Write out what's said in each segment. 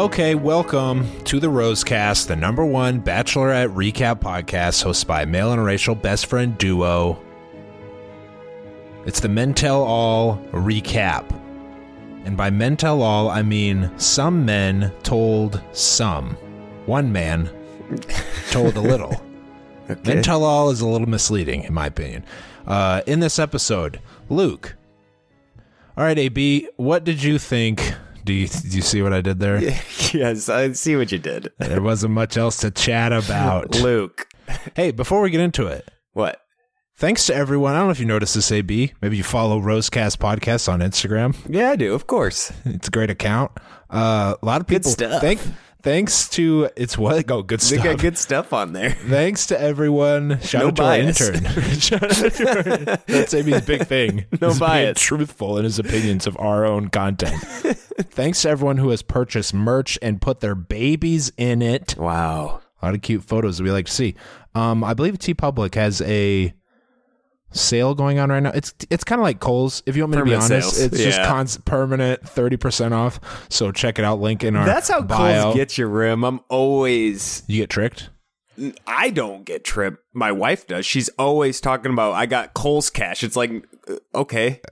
Okay, welcome to the Rosecast, the number one Bachelorette recap podcast hosted by male and racial best friend duo. It's the Men Tell All recap. And by Men Tell All, I mean some men told some. One man told a little. Okay. Men Tell All is a little misleading, in my opinion. In this episode, Luke. All right, AB, what did you think? Do you see what I did there? Yes, I see what you did. There wasn't much else to chat about. Luke. Hey, before we get into it. What? Thanks to everyone. I don't know if you noticed this, AB. Maybe you follow Rosecast Podcasts on Instagram. Yeah, I do. Of course. It's a great account. A lot of people. Good stuff. Thanks to it's what? Oh, good stuff. They got good stuff on there. Thanks to everyone. Shout out to our intern. That's Amy's big thing. No bias. Truthful in his opinions of our own content. Thanks to everyone who has purchased merch and put their babies in it. Wow, a lot of cute photos that we like to see. I believe TeePublic has a sale going on right now. It's kind of like Kohl's, if you want me permanent to be honest. Sales. It's just permanent 30% off. So check it out. Link in our That's how bio. Kohl's gets your rim. I'm always. You get tricked? I don't get tripped. My wife does. She's always talking about, I got Kohl's cash. It's like, okay.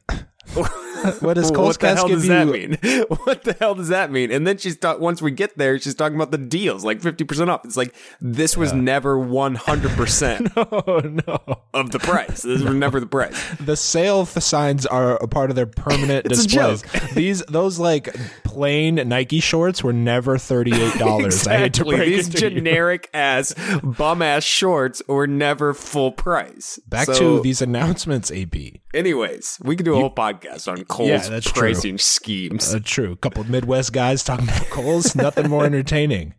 What does Kohl's cash give you? What the hell does that mean? And then once we get there, she's talking about the deals, like 50% off. It's like, this was never 100% of the price. This was never the price. The sale signs are a part of their permanent displays. Those like plain Nike shorts were never $38. Exactly. I hate to break these generic ass bum ass shorts were never full price. Back to these announcements, AB. Anyways, we could do a whole podcast on Kohl's pricing schemes. True. A couple of Midwest guys talking about Kohl's. Nothing more entertaining.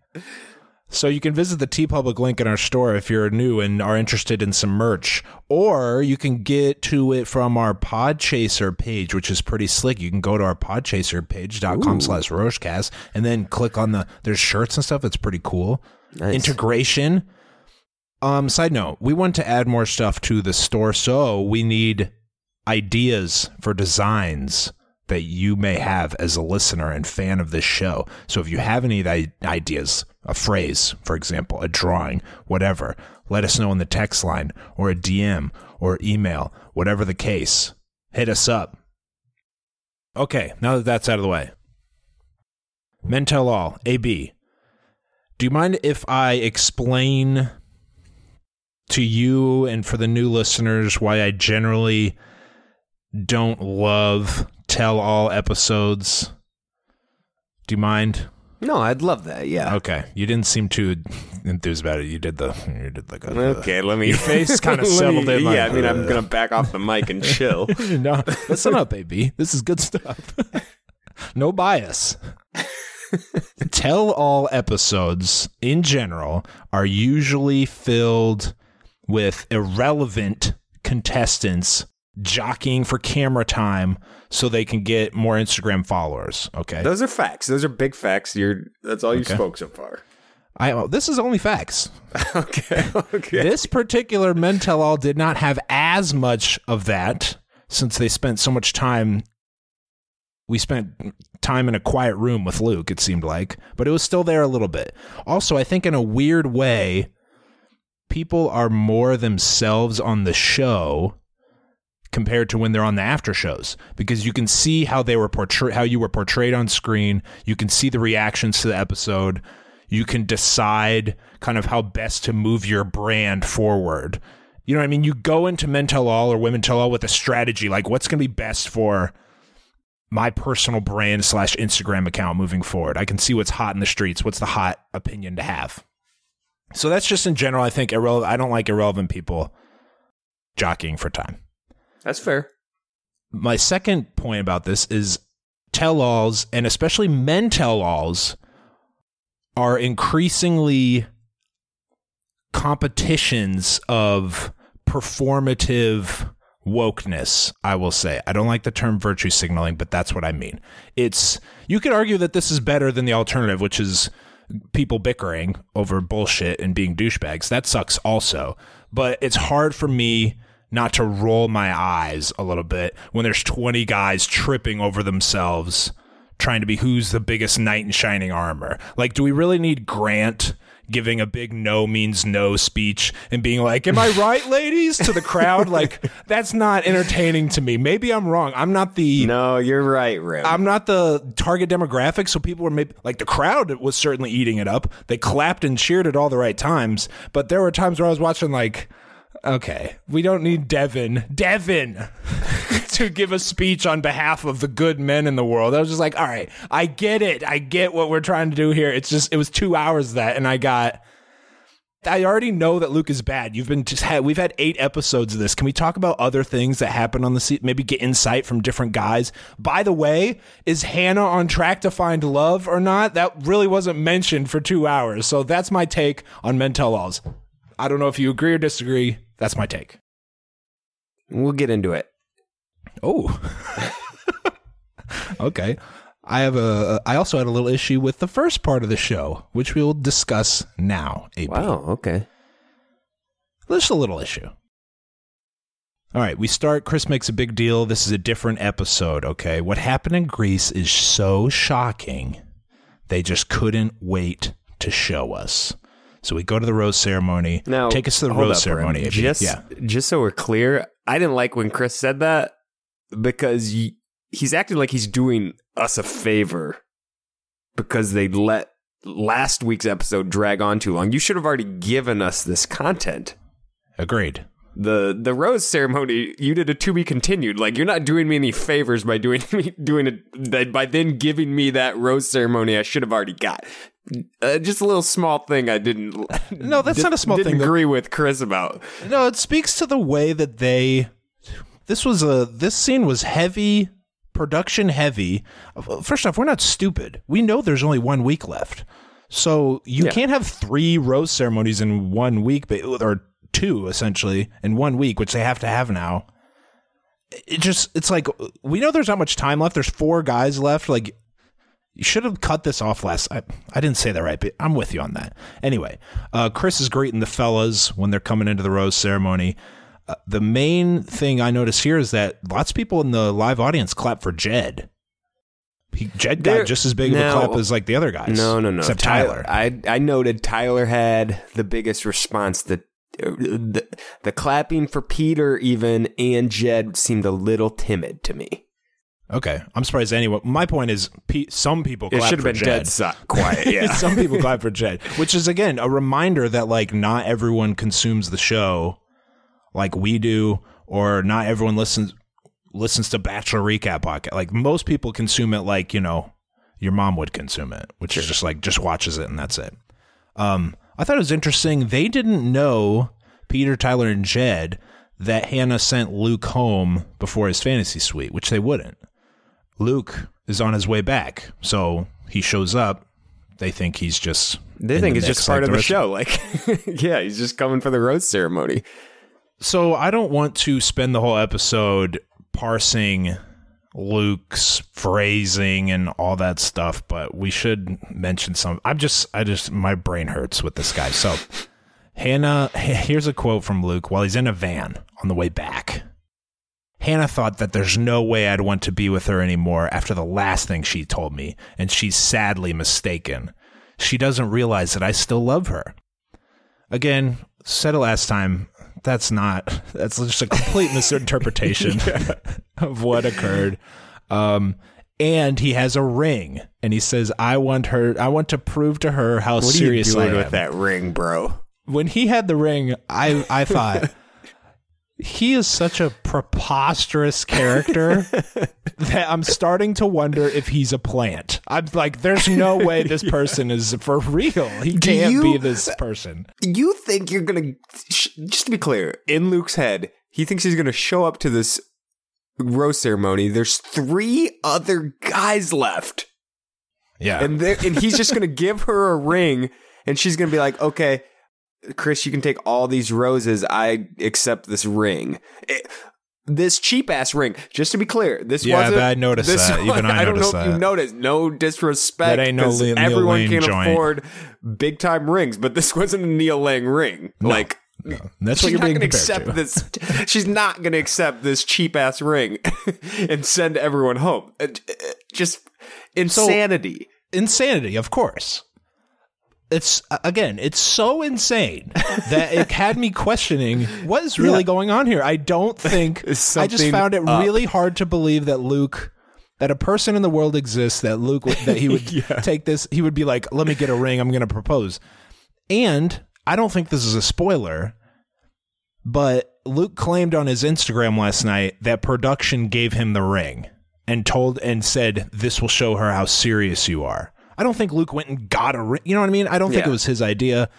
So you can visit the TeePublic link in our store if you're new and are interested in some merch. Or you can get to it from our Podchaser page, which is pretty slick. You can go to our Podchaser page.com/Rosecast and then click on there's shirts and stuff. It's pretty cool. Nice. Integration. Side note, we want to add more stuff to the store, so we need ideas for designs that you may have as a listener and fan of this show. So if you have any ideas, a phrase, for example, a drawing, whatever, let us know in the text line or a DM or email, whatever the case. Hit us up. Okay, now that that's out of the way. Men Tell All, AB, do you mind if I explain to you and for the new listeners why I generally don't love tell-all episodes? Do you mind? No, I'd love that. Yeah. Okay. You didn't seem too enthused about it. You did like a okay. Let me. Your face kind of settled in. Yeah. Like, I mean, I'm gonna back off the mic and chill. No, listen up, baby. This is good stuff. No bias. Tell-all episodes in general are usually filled with irrelevant contestants jockeying for camera time so they can get more Instagram followers. Okay, those are facts. Those are big facts. That's all you spoke so far. This is only facts. Okay. This particular Men Tell All did not have as much of that since they spent so much time. We spent time in a quiet room with Luke, it seemed like, but it was still there a little bit. Also, I think in a weird way, people are more themselves on the show compared to when they're on the after shows, because you can see how they were how you were portrayed on screen. You can see the reactions to the episode. You can decide kind of how best to move your brand forward. You know what I mean? You go into Men Tell All or Women Tell All with a strategy, like what's going to be best for my personal brand / Instagram account moving forward. I can see what's hot in the streets. What's the hot opinion to have? So that's just in general, I think, irrelevant. I don't like irrelevant people jockeying for time. That's fair. My second point about this is tell-alls, and especially men tell-alls, are increasingly competitions of performative wokeness, I will say. I don't like the term virtue signaling, but that's what I mean. You could argue that this is better than the alternative, which is people bickering over bullshit and being douchebags. That sucks also. But it's hard for me not to roll my eyes a little bit when there's 20 guys tripping over themselves trying to be who's the biggest knight in shining armor. Like, do we really need Grant giving a big no means no speech and being like, am I right, ladies, to the crowd? Like, that's not entertaining to me. Maybe I'm wrong. I'm not the... No, you're right, Rim. I'm not the target demographic, so people were maybe... Like, the crowd was certainly eating it up. They clapped and cheered at all the right times, but there were times where I was watching, like... Okay, we don't need Devin to give a speech on behalf of the good men in the world. I was just like, all right, I get it. I get what we're trying to do here. It's just, it was 2 hours of that, and I already know that Luke is bad. We've had 8 episodes of this. Can we talk about other things that happened on the seat? Maybe get insight from different guys. By the way, is Hannah on track to find love or not? That really wasn't mentioned for 2 hours. So that's my take on Men Tell Alls. I don't know if you agree or disagree. That's my take. We'll get into it. Oh, okay. I also had a little issue with the first part of the show, which we will discuss now. AP. Wow. Okay. Just a little issue. All right. We start. Chris makes a big deal. This is a different episode. Okay. What happened in Greece is so shocking. They just couldn't wait to show us. So we go to the rose ceremony. Now, take us to the rose ceremony. Just so we're clear, I didn't like when Chris said that because he's acting like he's doing us a favor because they let last week's episode drag on too long. You should have already given us this content. Agreed. The rose ceremony, you did a to be continued. Like, you're not doing me any favors by then giving me that rose ceremony I should have already got. Just a little small thing I didn't... No, that's not a small thing. I didn't agree with Chris about. No, it speaks to the way that they... This scene was heavy, production heavy. First off, we're not stupid. We know there's only 1 week left. So you can't have 3 rose ceremonies in 1 week, or 2, essentially, in 1 week, which they have to have now. It's like, we know there's not much time left. There's 4 guys left, like... You should have cut this off I didn't say that right, but I'm with you on that. Anyway, Chris is greeting the fellas when they're coming into the rose ceremony. The main thing I notice here is that lots of people in the live audience clap for Jed. Jed got just as big of a clap as like the other guys. No. Except Tyler. I noted Tyler had the biggest response. The clapping for Peter even and Jed seemed a little timid to me. Okay, I'm surprised anyone. My point is, some people clap for Jed. It should have been dead quiet, yeah. Some people clap for Jed, which is, again, a reminder that, like, not everyone consumes the show like we do, or not everyone listens to Bachelor Recap Podcast. Like, most people consume it like, you know, your mom would consume it, which is just, like, just watches it and that's it. I thought it was interesting. They didn't know, Peter, Tyler, and Jed, that Hannah sent Luke home before his fantasy suite, which they wouldn't. Luke is on his way back, so he shows up. They think he's just... They think it's just part of the show. Like, yeah, he's just coming for the rose ceremony. So I don't want to spend the whole episode parsing Luke's phrasing and all that stuff, but we should mention some... my brain hurts with this guy. So Hannah, here's a quote from Luke while he's in a van on the way back. Hannah thought that there's no way I'd want to be with her anymore after the last thing she told me, and she's sadly mistaken. She doesn't realize that I still love her. Again, said it last time, that's just a complete misinterpretation of what occurred. And he has a ring, and he says, I want to prove to her how serious I am. What are you doing with that ring, bro? When he had the ring, I thought... He is such a preposterous character that I'm starting to wonder if he's a plant. I'm like, there's no way this person is for real. He can't be this person. You think you're going to, just to be clear, in Luke's head, he thinks he's going to show up to this rose ceremony. There's 3 other guys left. Yeah. And he's just going to give her a ring and she's going to be like, okay, Chris, you can take all these roses. I accept this ring. This cheap-ass ring. Just to be clear, this wasn't... Yeah, I noticed that. Even I noticed that. I don't know if you noticed. No disrespect. That ain't no Neil Lang joint. Everyone can afford big-time rings, but this wasn't a Neil Lang ring. No, like, no. That's what you're being compared to. She's not going to accept this cheap-ass ring and send everyone home. Just... Insanity. So, insanity, of course. It's, again, it's so insane that it had me questioning what is really going on here. I don't think, I just found it really hard to believe that Luke, that a person in the world exists, that Luke, that he would take this, he would be like, let me get a ring, I'm going to propose. And I don't think this is a spoiler, but Luke claimed on his Instagram last night that production gave him the ring and said, this will show her how serious you are. I don't think Luke went and got a ring. You know what I mean? I don't think it was his idea.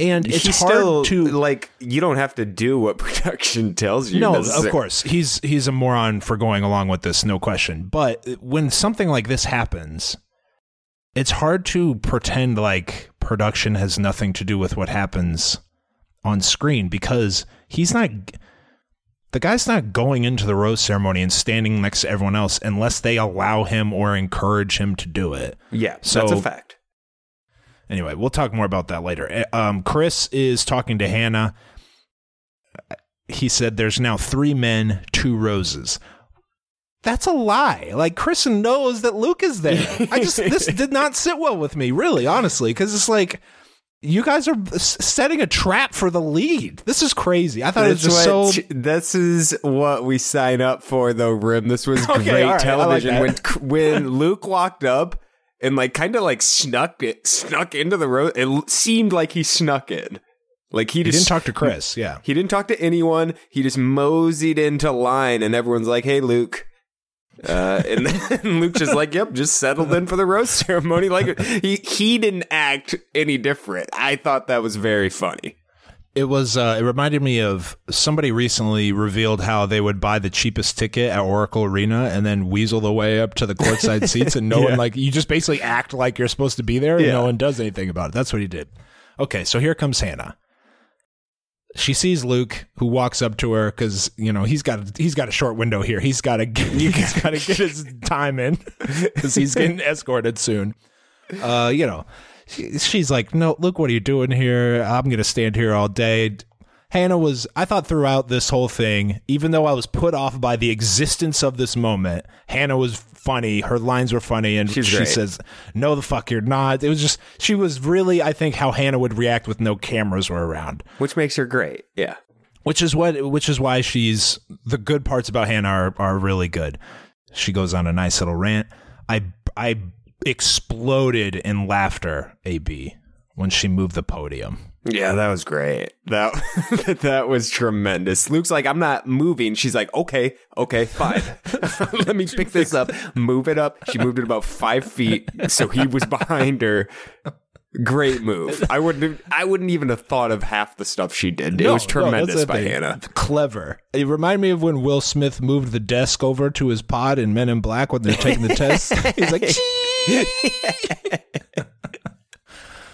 And it's hard to, like, you don't have to do what production tells you. No, of course. He's a moron for going along with this, no question. But when something like this happens, it's hard to pretend like production has nothing to do with what happens on screen, because the guy's not going into the rose ceremony and standing next to everyone else unless they allow him or encourage him to do it. Yeah, so that's a fact. Anyway, we'll talk more about that later. Chris is talking to Hannah. He said there's now 3 men, 2 roses. That's a lie. Like, Chris knows that Luke is there. This did not sit well with me, really, honestly, because it's like, you guys are setting a trap for the lead. This is crazy. I thought it was just This is what we sign up for, though, Rim. This was great television. I like when Luke walked up and, like, kind of, like, snuck into the road. It seemed like he snuck in. Like, he didn't talk to Chris, He didn't talk to anyone. He just moseyed into line, and everyone's like, hey, Luke. And then Luke just like, yep, just settled in for the rose ceremony. Like, he didn't act any different. I thought that was very funny. It was. It reminded me of somebody recently revealed how they would buy the cheapest ticket at Oracle Arena and then weasel the way up to the courtside seats, and no one, like, you just basically act like you're supposed to be there, and no one does anything about it. That's what he did. Okay, so here comes Hannah. She sees Luke, who walks up to her because, you know, he's got a short window here. He's got to get his time in because he's getting escorted soon. You know, she's like, no, Luke, what are you doing here? I'm going to stand here all day. Hannah was, I thought throughout this whole thing, even though I was put off by the existence of this moment, Hannah was funny. Her lines were funny. And she says, no, the fuck you're not. It was just, she was really, I think, how Hannah would react with no cameras were around. Which makes her great. Yeah. Which is why she's, the good parts about Hannah are really good. She goes on a nice little rant. I exploded in laughter, AB, when she moved the podium. Yeah, that was great. That was tremendous. Luke's like, I'm not moving. She's like, okay, fine. Let me pick this up. Move it up. She moved it about 5 feet, so he was behind her. Great move. I wouldn't even have thought of half the stuff she did. It was tremendous by Hannah. Clever. It reminded me of when Will Smith moved the desk over to his pod in Men in Black when they're taking the test. He's like,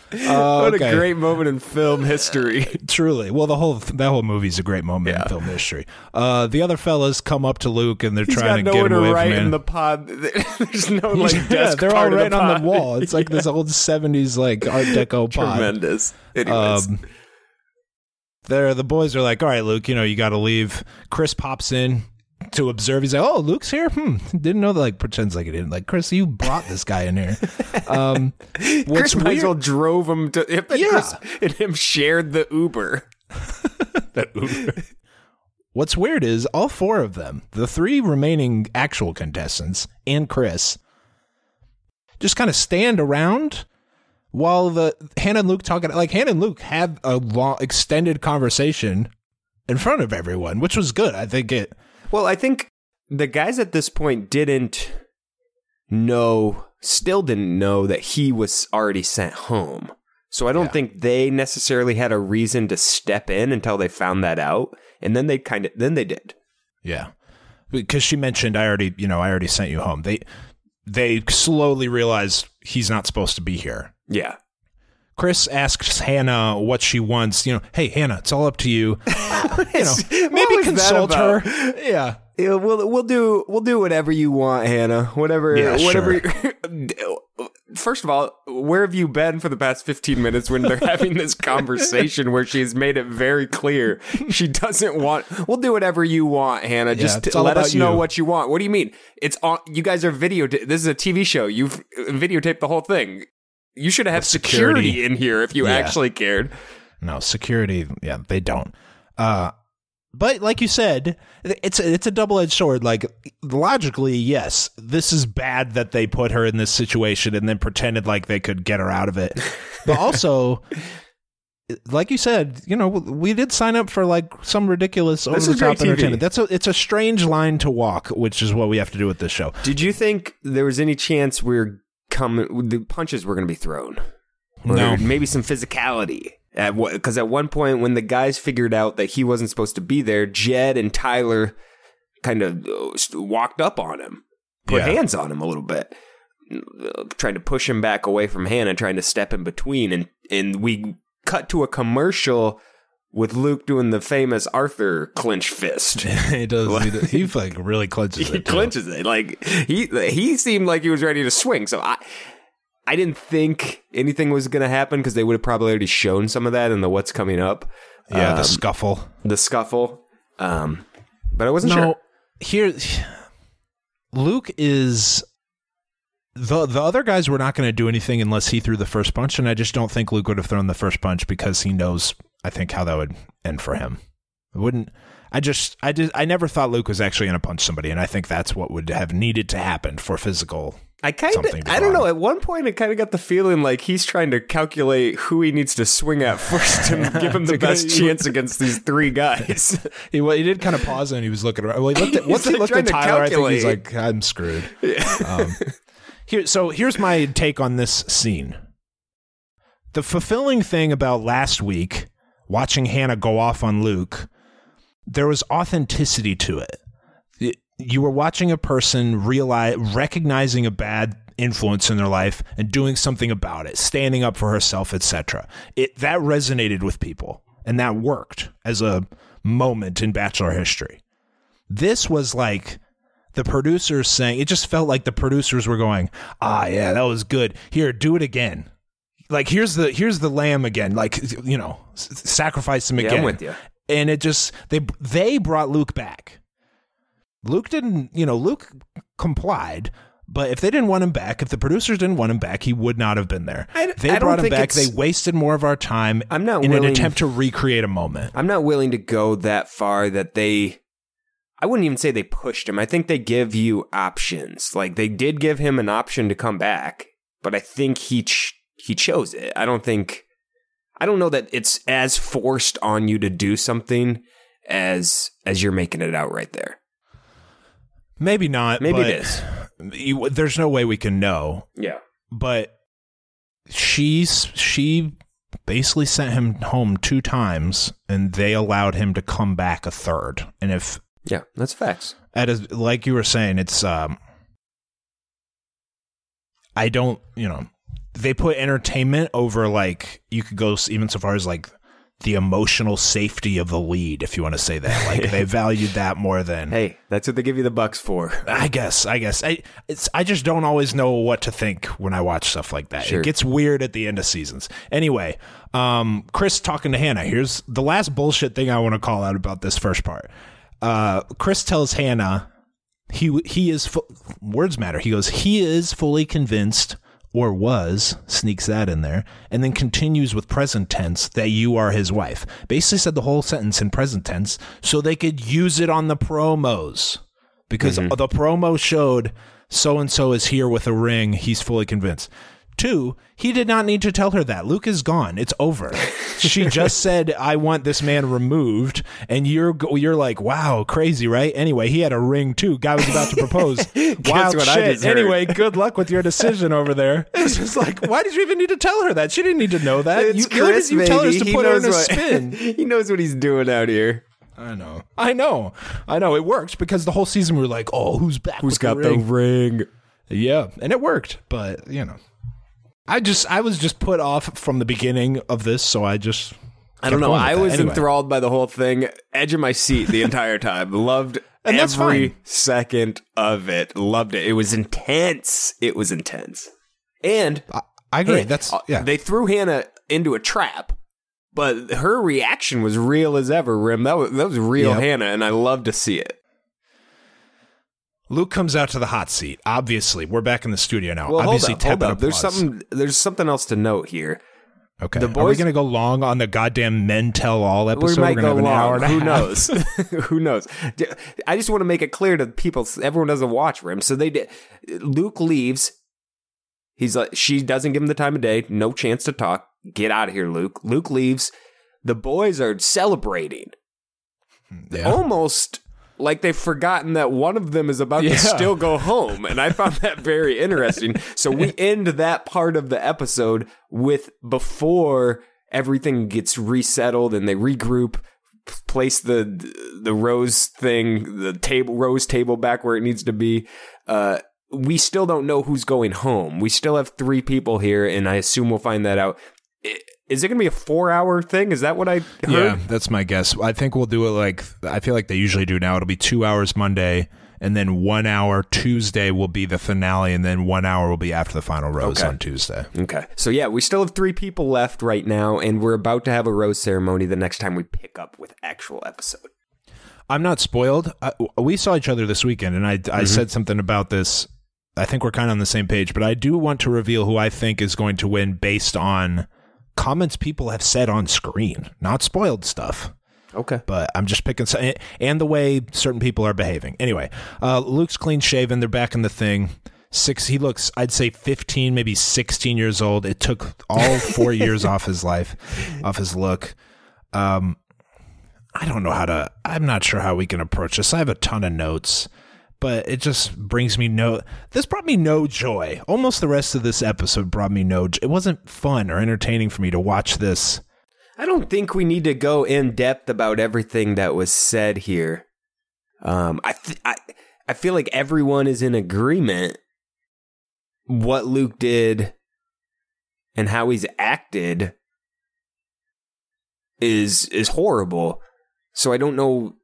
what a great moment in film history. Truly. Well, that whole movie's a great moment in film history. The other fellas come up to Luke and he's trying to get him away from in the pod. There's no like desk. They're all right on the wall. It's like this old 70s like Art Deco pod. Tremendous. Anyways. The boys are like, all right, Luke, you know, you got to leave. Chris pops in to observe. He's like, oh, Luke's here. Didn't know that. Like, pretends like it didn't. Like, Chris, you brought this guy in here. Chris might as well drove him to. Chris and him shared the Uber. That Uber. What's weird is all 4 of them, the 3 remaining actual contestants and Chris, just kind of stand around while the Hannah and Luke talking. Like, Hannah and Luke have a long, extended conversation in front of everyone, which was good. Well, I think the guys at this point still didn't know that he was already sent home. So I don't think they necessarily had a reason to step in until they found that out. And then they did. Yeah. Because she mentioned, I already sent you home. They slowly realized he's not supposed to be here. Yeah. Chris asks Hannah what she wants. You know, hey, Hannah, it's all up to you. You know, maybe consult her. Yeah. We'll do whatever you want, Hannah. Whatever. First of all, where have you been for the past 15 minutes when they're having this conversation where she's made it very clear she doesn't want, we'll do whatever you want, Hannah. Yeah, just let us know what you want. What do you mean? It's on. You guys are this is a TV show. You've videotaped the whole thing. You should have security in here if you actually cared. No, security. Yeah, they don't. But like you said, it's a double-edged sword. Like, logically, yes, this is bad that they put her in this situation and then pretended like they could get her out of it. But also, like you said, you know, we did sign up for like some ridiculous over-the-top entertainment. It's a strange line to walk, which is what we have to do with this show. Did you think there was any chance the punches were going to be thrown? Or no. Maybe some physicality? Because at one point when the guys figured out that he wasn't supposed to be there, Jed and Tyler kind of walked up on him, put hands on him a little bit, trying to push him back away from Hannah, trying to step in between. And we cut to a commercial with Luke doing the famous Arthur clench fist. He does. He like really clenches it. He clenches it. Like he seemed like he was ready to swing. So I didn't think anything was going to happen because they would have probably already shown some of that in the what's coming up. Yeah, the scuffle. But I wasn't sure. Here, Luke is... The other guys were not going to do anything unless he threw the first punch, and I just don't think Luke would have thrown the first punch because he knows, I think, how that would end for him. It wouldn't... I never thought Luke was actually going to punch somebody, and I think that's what would have needed to happen for physical... I don't know. At one point, I kind of got the feeling like he's trying to calculate who he needs to swing at first and give him the best chance against these three guys. He did kind of pause and he was looking around. Well, he looked at, once he looked at Tyler, I think he's like, I'm screwed. Yeah. So here's my take on this scene. The fulfilling thing about last week, watching Hannah go off on Luke, there was authenticity to it. You were watching a person recognizing a bad influence in their life and doing something about it, standing up for herself, etc. That resonated with people, and that worked as a moment in Bachelor history. This was like the producers saying, it just felt like the producers were going, ah, yeah, that was good. Here, do it again. Like, here's the lamb again. Like, you know, sacrifice him again. Yeah, I'm with you. And it just, they brought Luke back. Luke didn't, Luke complied, but if they didn't want him back, if the producers didn't want him back, he would not have been there. They brought him back. They wasted more of our time in an attempt to recreate a moment. I'm not willing to go that far that I wouldn't even say they pushed him. I think they give you options. Like, they did give him an option to come back, but I think he chose it. I don't know that it's as forced on you to do something as you're making it out right there. Maybe not. Maybe it is. There's no way we can know. Yeah. But she basically sent him home 2 times, and they allowed him to come back a third. And if that's facts. Like you were saying, it's I don't, they put entertainment over, like, you could go even so far as like the emotional safety of the lead, if you want to say that. Like, they valued that more than... Hey, that's what they give you the bucks for. I guess. I just don't always know what to think when I watch stuff like that. Sure. It gets weird at the end of seasons. Anyway, Chris talking to Hannah. Here's the last bullshit thing I want to call out about this first part. Chris tells Hannah, he is... words matter. He goes, he is fully convinced... or was, sneaks that in there, and then continues with present tense that you are his wife. Basically said the whole sentence in present tense so they could use it on the promos. Because the promo showed so-and-so is here with a ring. He's fully convinced. 2, he did not need to tell her that. Luke is gone. It's over. She just said, I want this man removed. And you're like, wow, crazy, right? Anyway, he had a ring, too. Guy was about to propose. Wild shit. Anyway, good luck with your decision over there. It's just like, why did you even need to tell her that? She didn't need to know that. Chris, you tell her to put her in a spin. He knows what he's doing out here. I know. It worked because the whole season we were like, oh, who's back? Who's got the ring? Yeah. And it worked. But, I was just put off from the beginning of this, so I don't know. I was enthralled by the whole thing, edge of my seat the entire time. Loved every second of it. Loved it. It was intense. And I agree. That's yeah. They threw Hannah into a trap, but her reaction was real as ever, Rim. That was real Hannah, and I love to see it. Luke comes out to the hot seat. Obviously, we're back in the studio now. Well, obviously, hold up. There's something else to note here. Okay. The boys, are we going to go long on the goddamn Men Tell All episode? We're going to have an hour and a half. Who knows? I just want to make it clear to people. Everyone doesn't watch Rim. So they did. Luke leaves. He's like, she doesn't give him the time of day. No chance to talk. Get out of here, Luke. Luke leaves. The boys are celebrating. Yeah. Almost like they've forgotten that one of them is about to still go home. And I found that very interesting. So we end that part of the episode with before everything gets resettled and they regroup, place the rose thing, the table, rose table back where it needs to be. We still don't know who's going home. We still have three people here, and I assume we'll find that out. Is it going to be a 4-hour thing? Is that what I heard? Yeah, that's my guess. I think we'll do it like, I feel like they usually do now. It'll be 2 hours Monday, and then 1 hour Tuesday will be the finale, and then 1 hour will be After the Final Rose on Tuesday. Okay. So yeah, we still have three people left right now, and we're about to have a rose ceremony the next time we pick up with actual episode. I'm not spoiled. We saw each other this weekend, and I said something about this. I think we're kind of on the same page, but I do want to reveal who I think is going to win based on comments people have said on screen, not spoiled stuff. Okay. But I'm just picking some, and the way certain people are behaving. Anyway, Luke's clean shaven. They're back in the thing. He looks, I'd say 15, maybe 16 years old. It took all 4 years off his life, off his look. I don't know how to, I'm not sure how we can approach this. I have a ton of notes. But it just brings me this brought me no joy. Almost the rest of this episode brought me no joy. It wasn't fun or entertaining for me to watch this. I don't think we need to go in depth about everything that was said here. I feel like everyone is in agreement what Luke did and how he's acted is horrible. So I don't know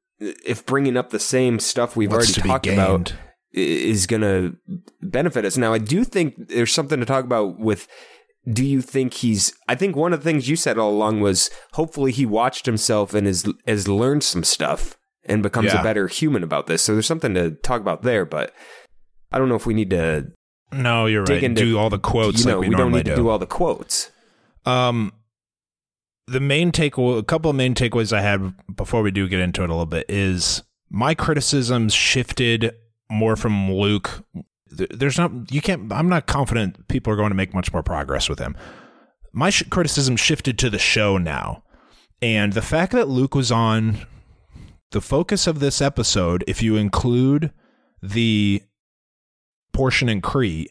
if bringing up the same stuff we've already talked about is going to benefit us. Now, I do think there's something to talk about with, do you think I think one of the things you said all along was hopefully he watched himself and has learned some stuff and becomes a better human about this. So there's something to talk about there, but I don't know if we need to. No, you're right. Do all the quotes. You know, like we don't need to do all the quotes. A couple of main takeaways I had before we do get into it a little bit is my criticisms shifted more from Luke. I'm not confident people are going to make much more progress with him. My criticism shifted to the show now. And the fact that Luke was on the focus of this episode, if you include the portion in Crete,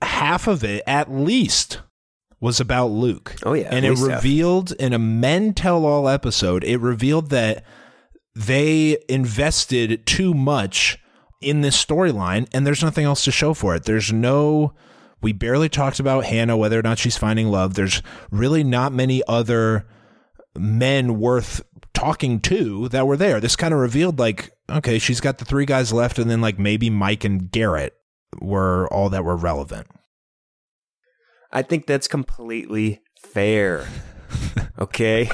half of it at least was about Luke. Oh, yeah. And it revealed in a Men Tell All episode, it revealed that they invested too much in this storyline and there's nothing else to show for it. We barely talked about Hannah, whether or not she's finding love. There's really not many other men worth talking to that were there. This kind of revealed like, okay, she's got the three guys left and then like maybe Mike and Garrett were all that were relevant. I think that's completely fair. Okay.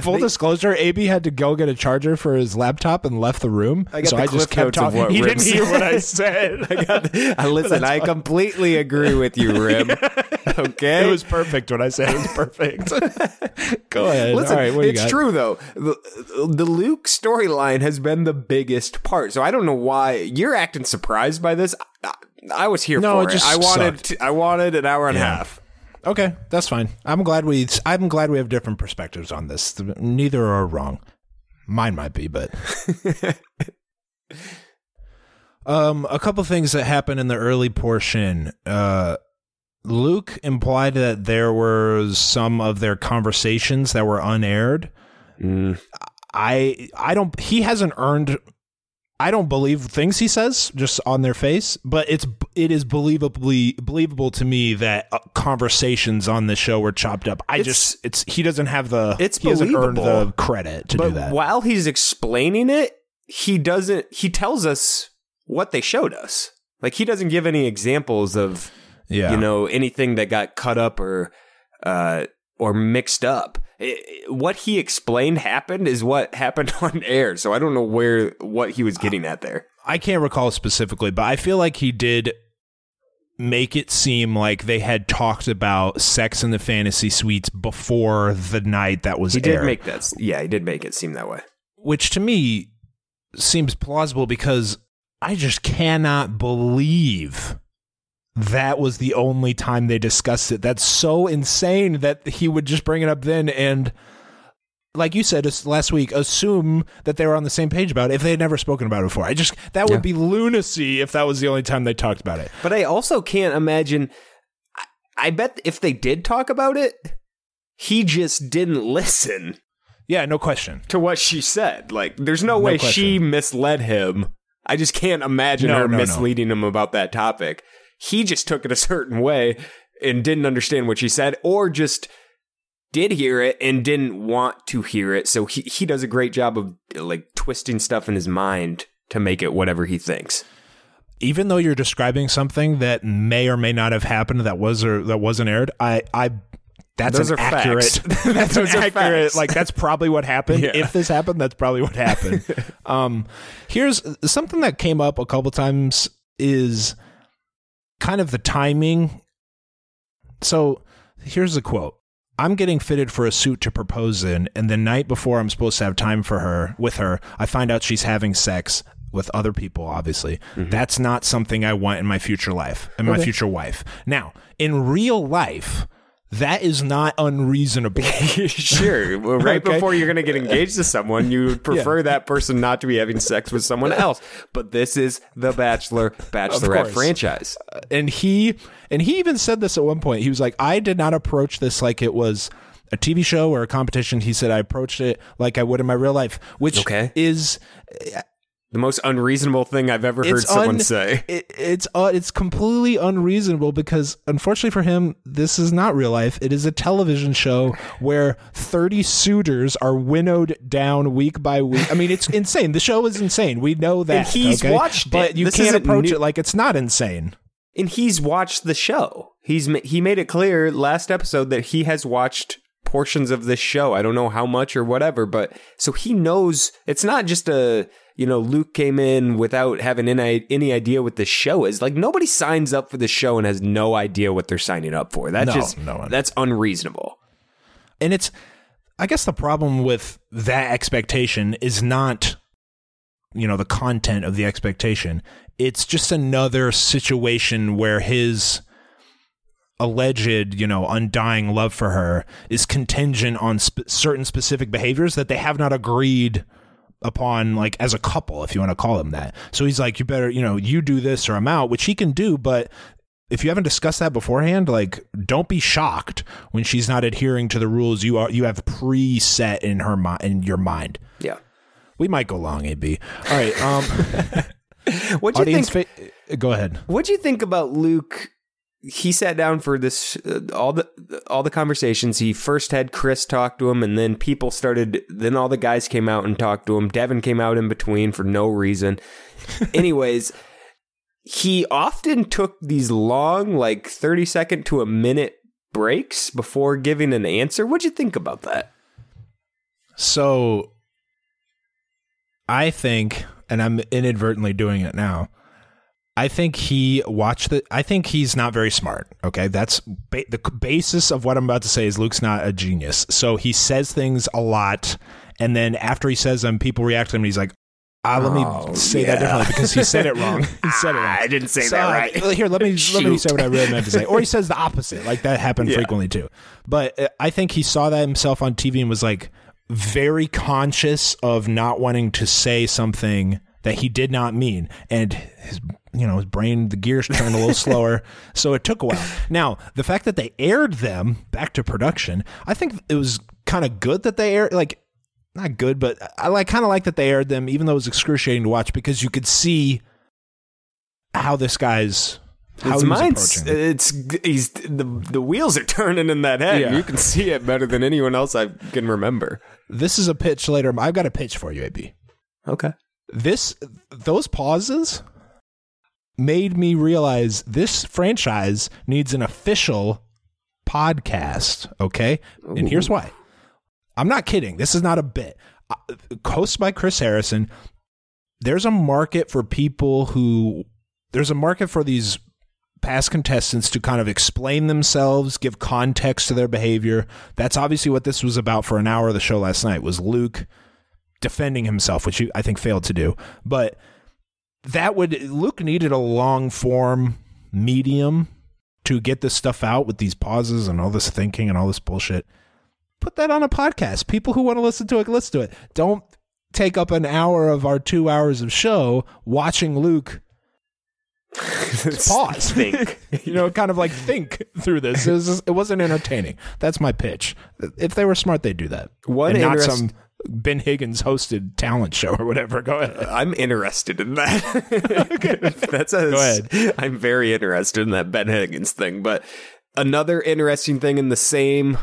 Full disclosure, AB had to go get a charger for his laptop and left the room. I just kept talking. He didn't hear what I said. Listen, I completely agree with you, Rim. Okay. It was perfect when I said it was perfect. Go ahead. Listen, all right, it's true, though. The Luke storyline has been the biggest part. So I don't know why you're acting surprised by this. I was here for it. I wanted an hour and a half. Okay, that's fine. I'm glad we have different perspectives on this. Neither are wrong. Mine might be, but a couple things that happened in the early portion. Luke implied that there were some of their conversations that were unaired. Mm. He hasn't earned. I don't believe things he says just on their face, but it is believable to me that conversations on the show were chopped up. He doesn't have he hasn't earned the credit to do that. While he's explaining it, he tells us what they showed us. Like, he doesn't give any examples of, you know, anything that got cut up or mixed up. What he explained happened is what happened on air. So I don't know what he was getting at there. I can't recall specifically, but I feel like he did make it seem like they had talked about sex in the fantasy suites before the night that was aired. He did make that. Yeah, he did make it seem that way. Which to me seems plausible because I just cannot believe that was the only time they discussed it. That's so insane that he would just bring it up then and, like you said last week, assume that they were on the same page about it if they had never spoken about it before. That would be lunacy if that was the only time they talked about it. But I also can't imagine, I bet if they did talk about it, he just didn't listen. Yeah, no question. To what she said. Like, there's no way she misled him. I just can't imagine her misleading him about that topic. He just took it a certain way and didn't understand what she said, or just did hear it and didn't want to hear it. So he does a great job of like twisting stuff in his mind to make it whatever he thinks. Even though you're describing something that may or may not have happened that wasn't aired, those are accurate. That's accurate. Like, that's probably what happened. Yeah. If this happened, that's probably what happened. Here's something that came up a couple times is kind of the timing. So here's a quote. I'm getting fitted for a suit to propose in, and the night before I'm supposed to have time for her, with her, I find out she's having sex with other people, obviously. Mm-hmm. That's not something I want in my future life, in my future wife. Now, in real life, that is not unreasonable. Sure. Well, before you're going to get engaged to someone, you would prefer that person not to be having sex with someone else. But this is the Bachelorette franchise. And he even said this at one point. He was like, I did not approach this like it was a TV show or a competition. He said, I approached it like I would in my real life, which is the most unreasonable thing I've ever heard someone say. It's completely unreasonable because, unfortunately for him, this is not real life. It is a television show where 30 suitors are winnowed down week by week. I mean, it's insane. The show is insane. We know that. And he's watched it. But you can't approach it like it's not insane. And he's watched the show. He made it clear last episode that he has watched portions of this show. I don't know how much or whatever, but so he knows it's not just a, you know, Luke came in without having any idea what the show is. Like, nobody signs up for the show and has no idea what they're signing up for. That's unreasonable. And it's, I guess the problem with that expectation is not, you know, the content of the expectation. It's just another situation where his alleged, you know, undying love for her is contingent on certain specific behaviors that they have not agreed upon, like, as a couple, if you want to call them that. So he's like, you better, you know, you do this or I'm out, which he can do. But if you haven't discussed that beforehand, like, don't be shocked when she's not adhering to the rules you have preset in her in your mind. Yeah, we might go long, AB. All right. What do you think? Go ahead. What do you think about Luke? He sat down for this, all the conversations. He first had Chris talk to him, and then all the guys came out and talked to him. Devin came out in between for no reason. Anyways, he often took these long, like 30-second to a minute breaks before giving an answer. What'd you think about that? So I think, and I'm inadvertently doing it now, I think he's not very smart. Okay, that's the basis of what I'm about to say is Luke's not a genius. So he says things a lot, and then after he says them, people react to him. And he's like, let me say that differently because he said it wrong. He said it wrong. I didn't say that right. Here, let me say what I really meant to say. Or he says the opposite. Like, that happened frequently too. But I think he saw that himself on TV and was like very conscious of not wanting to say something that he did not mean, and his brain, the gears turned a little slower, so it took a while. Now, the fact that they aired them back to production, I think it was kind of good that they aired, like, not good, but I kind of like that they aired them, even though it was excruciating to watch, because you could see how this guy's the wheels are turning in that head. Yeah. You can see it better than anyone else I can remember. This is a pitch later. I've got a pitch for you, AB. Okay. Those pauses made me realize this franchise needs an official podcast. Okay. And here's why. I'm not kidding. This is not a bit. Hosted by Chris Harrison. There's a market for people who, there's a market for these past contestants to kind of explain themselves, give context to their behavior. That's obviously what this was about for an hour of the show last night, was Luke defending himself, which I think failed to do. But Luke needed a long form medium to get this stuff out with these pauses and all this thinking and all this bullshit. Put that on a podcast. People who want to listen to it, let's do it. Don't take up an hour of our 2 hours of show watching Luke pause. Think. You know, kind of like think through this. It wasn't entertaining. That's my pitch. If they were smart, they'd do that. Not some Ben Higgins hosted talent show or whatever. Go ahead. I'm interested in that. Okay. Go ahead. I'm very interested in that Ben Higgins thing. But another interesting thing in the same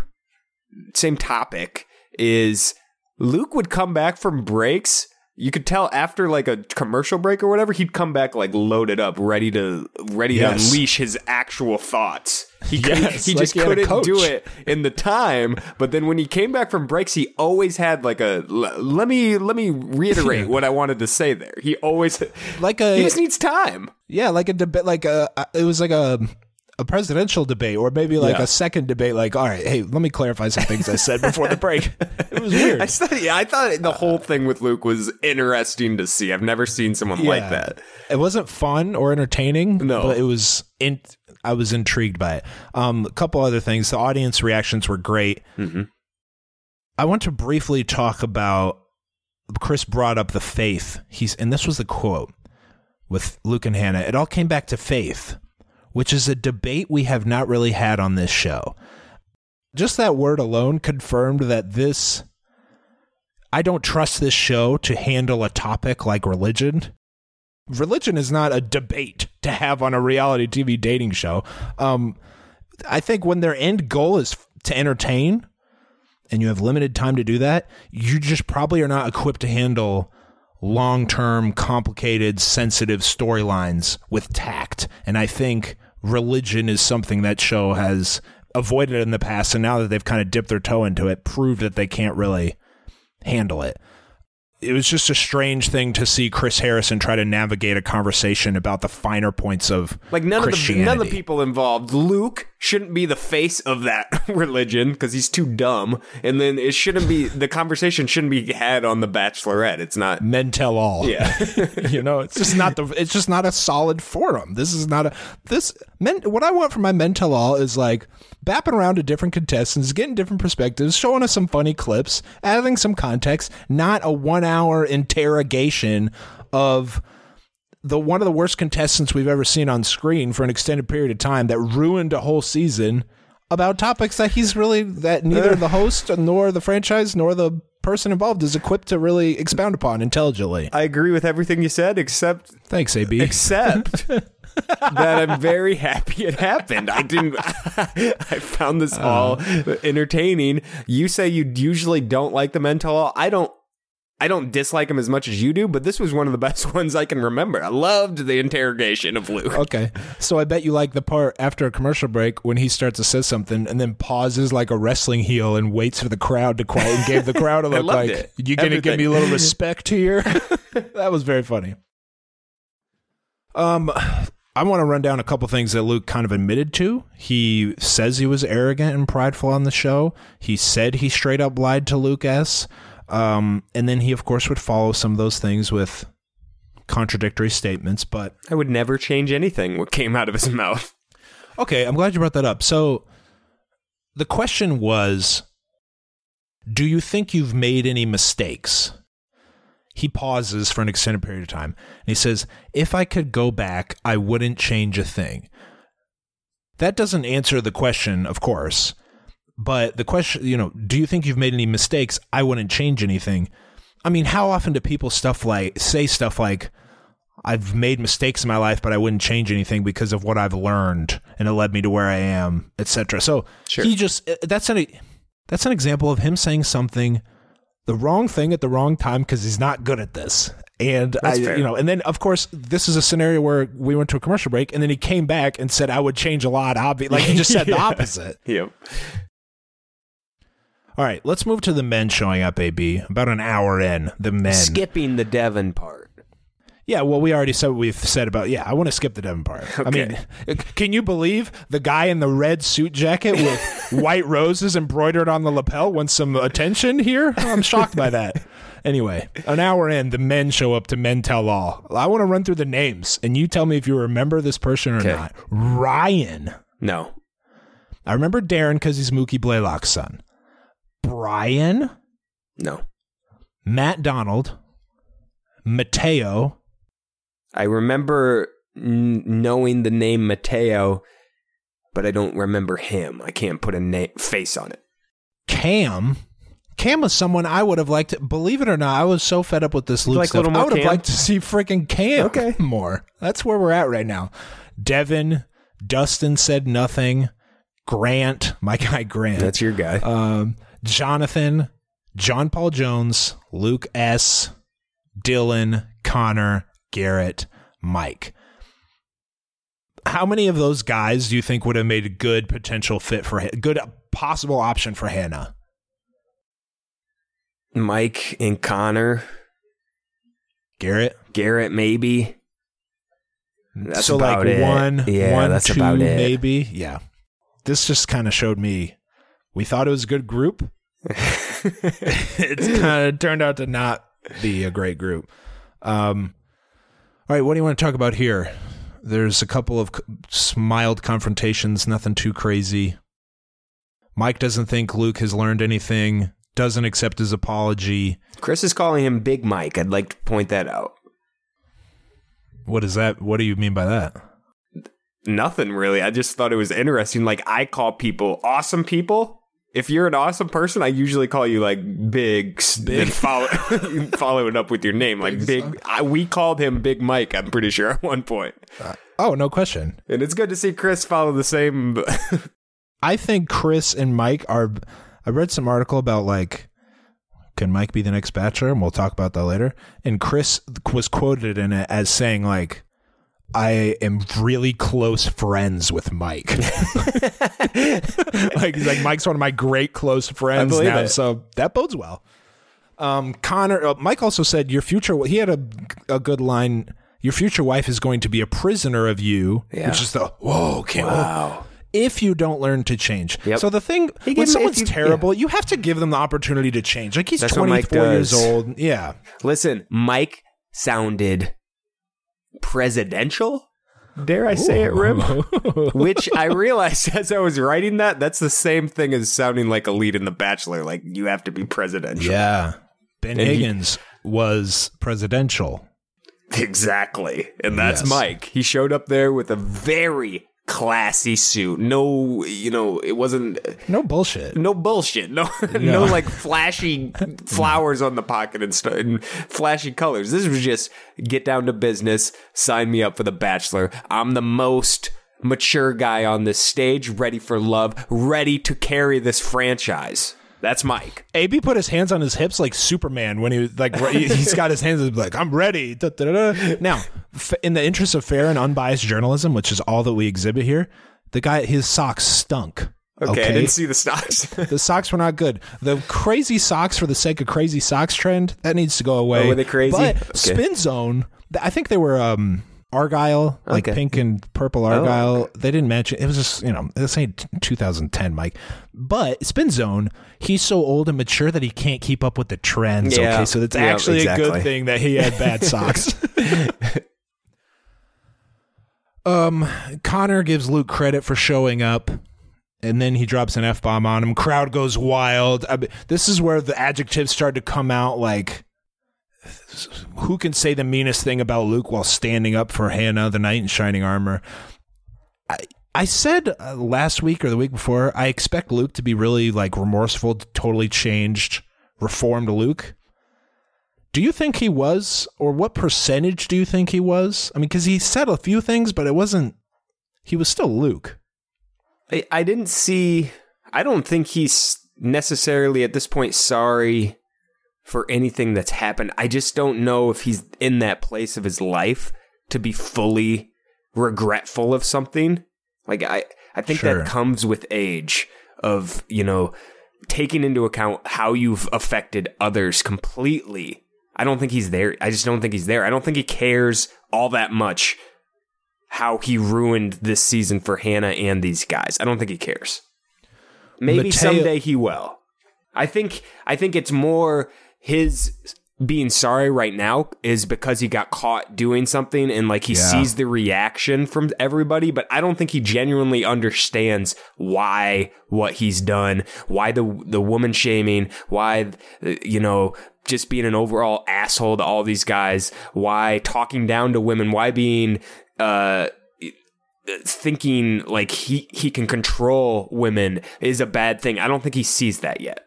topic is Luke would come back from breaks. You could tell after like a commercial break or whatever, he'd come back like loaded up, ready to unleash his actual thoughts. He couldn't do it in the time. But then when he came back from breaks, he always had like a let me reiterate what I wanted to say there. He always he just needs time. Yeah, like a debate. Like it was like a presidential debate, or maybe a second debate, like, all right, hey, let me clarify some things I said before the break. It was weird. I thought the whole thing with Luke was interesting to see. I've never seen someone like that. It wasn't fun or entertaining. No, but it was. I was intrigued by it. A couple other things. The audience reactions were great. Mm-hmm. I want to briefly talk about Chris brought up the faith. And this was the quote with Luke and Hannah. It all came back to faith, which is a debate we have not really had on this show. Just that word alone confirmed that I don't trust this show to handle a topic like religion. Religion is not a debate to have on a reality TV dating show. I think when their end goal is to entertain and you have limited time to do that, you just probably are not equipped to handle long-term, complicated, sensitive storylines with tact. And I think religion is something that show has avoided in the past, and now that they've kind of dipped their toe into it, proved that they can't really handle it. It was just a strange thing to see Chris Harrison try to navigate a conversation about the finer points of Christianity. None of the people involved. Luke shouldn't be the face of that religion because he's too dumb. And then the conversation shouldn't be had on The Bachelorette. It's not Men Tell All. Yeah. It's just not a solid forum. What I want from my Men Tell All is like bapping around to different contestants, getting different perspectives, showing us some funny clips, adding some context, not a 1 hour interrogation of one of the worst contestants we've ever seen on screen for an extended period of time that ruined a whole season about topics that neither the host nor the franchise nor the person involved is equipped to really expound upon intelligently. I agree with everything you said, except thanks, AB. Except that I'm very happy it happened. I found this all entertaining. You say you usually don't like the Men Tell All. I don't dislike him as much as you do, but this was one of the best ones I can remember. I loved the interrogation of Luke. Okay. So I bet you like the part after a commercial break when he starts to say something and then pauses like a wrestling heel and waits for the crowd to quiet and gave the crowd a look like, you going to give me a little respect here? That was very funny. I want to run down a couple things that Luke kind of admitted to. He says he was arrogant and prideful on the show. He said he straight up lied to Luke S., and then he, of course, would follow some of those things with contradictory statements. But I would never change anything what came out of his mouth. Okay, I'm glad you brought that up. So the question was, do you think you've made any mistakes? He pauses for an extended period of time. And he says, if I could go back, I wouldn't change a thing. That doesn't answer the question, of course. But the question, do you think you've made any mistakes? I wouldn't change anything. I mean, how often do people say stuff like, I've made mistakes in my life, but I wouldn't change anything because of what I've learned and it led me to where I am, etc. So sure. He just, that's an example of him saying the wrong thing at the wrong time because he's not good at this. And and then of course this is a scenario where we went to a commercial break, and then he came back and said, "I would change a lot." Obviously, like he just said the opposite. Yep. All right, let's move to the men showing up, AB. About an hour in, the men. Skipping the Devin part. Yeah, well, we already said what we've said about, I want to skip the Devin part. Okay. I mean, can you believe the guy in the red suit jacket with white roses embroidered on the lapel wants some attention here? I'm shocked by that. Anyway, an hour in, the men show up to Men Tell All. I want to run through the names, and you tell me if you remember this person or not. Ryan. No. I remember Darren because he's Mookie Blaylock's son. Brian. No. Matt Donald. Mateo. I remember knowing the name Mateo, but I don't remember him. I can't put a face on it. Cam. Cam was someone I would have liked to, believe it or not, I was so fed up with this Luke stuff. I would have liked to see freaking Cam more. That's where we're at right now. Devin. Dustin said nothing. Grant. My guy Grant. That's your guy. Jonathan. John Paul Jones. Luke S. Dylan. Connor. Garrett, Mike. How many of those guys do you think would have made a good potential fit for good possible option for Hannah? Mike and Connor. Garrett, maybe. That's so about like it. That's two, about it. Maybe. Yeah. This just kind of showed me we thought it was a good group. It's kind of turned out to not be a great group. All right, what do you want to talk about here? There's a couple of mild confrontations, nothing too crazy. Mike doesn't think Luke has learned anything, doesn't accept his apology. Chris is calling him Big Mike. I'd like to point that out. What is that? What do you mean by that? Nothing, really. I just thought it was interesting. Like, I call people awesome people. If you're an awesome person, I usually call you like Big. And follow it up with your name, like Big. We called him Big Mike, I'm pretty sure, at one point. Oh, no question. And it's good to see Chris follow the same. I think Chris and Mike are. I read some article about like, can Mike be the next Bachelor? And we'll talk about that later. And Chris was quoted in it as saying like, I am really close friends with Mike. Like Mike's one of my great close friends now, so that bodes well. Connor, Mike also said your future. He had a good line. Your future wife is going to be a prisoner of you, which is the wow. If you don't learn to change, so the thing when someone's terrible, you have to give them the opportunity to change. Like he's 24 years old. Yeah, listen, Mike sounded presidential, dare I say it, Rim? Which I realized as I was writing that's the same thing as sounding like a lead in The Bachelor. Like you have to be presidential. Yeah, Higgins was presidential. Exactly, and that's Mike. He showed up there with a very classy suit. No, it wasn't no bullshit. No like flashy flowers on the pocket and flashy colors. This was just get down to business. Sign me up for The Bachelor. I'm the most mature guy on this stage, ready for love, ready to carry this franchise. That's Mike. AB put his hands on his hips like Superman when he was like, he's got his hands like, I'm ready. Now, in the interest of fair and unbiased journalism, which is all that we exhibit here, the guy, his socks stunk. Okay. I didn't see the socks. The socks were not good. The crazy socks for the sake of crazy socks trend, that needs to go away. Oh, were they crazy? But Spin Zone, I think they were Argyle, like pink and purple Argyle. Oh, okay. They didn't match it. It was just, this ain't 2010, Mike. But Spin Zone, he's so old and mature that he can't keep up with the trends. Yeah. Okay, so that's actually a good thing that he had bad socks. Connor gives Luke credit for showing up, and then he drops an F-bomb on him. Crowd goes wild. This is where the adjectives start to come out like, who can say the meanest thing about Luke while standing up for Hannah, the knight in shining armor? I said last week or the week before, I expect Luke to be really like remorseful, totally changed, reformed Luke. Do you think he was, or what percentage do you think he was? I mean, because he said a few things, but it wasn't, he was still Luke. I don't think he's necessarily at this point sorry for anything that's happened. I just don't know if he's in that place of his life to be fully regretful of something. Like, I think that comes with age of, you know, taking into account how you've affected others completely. I don't think he's there. I just don't think he's there. I don't think he cares all that much how he ruined this season for Hannah and these guys. I don't think he cares. Maybe someday he will. I think it's more his being sorry right now is because he got caught doing something and like he sees the reaction from everybody, but I don't think he genuinely understands why what he's done, why the woman shaming, why, you know, just being an overall asshole to all these guys, why talking down to women, why being thinking like he can control women is a bad thing. I don't think he sees that yet.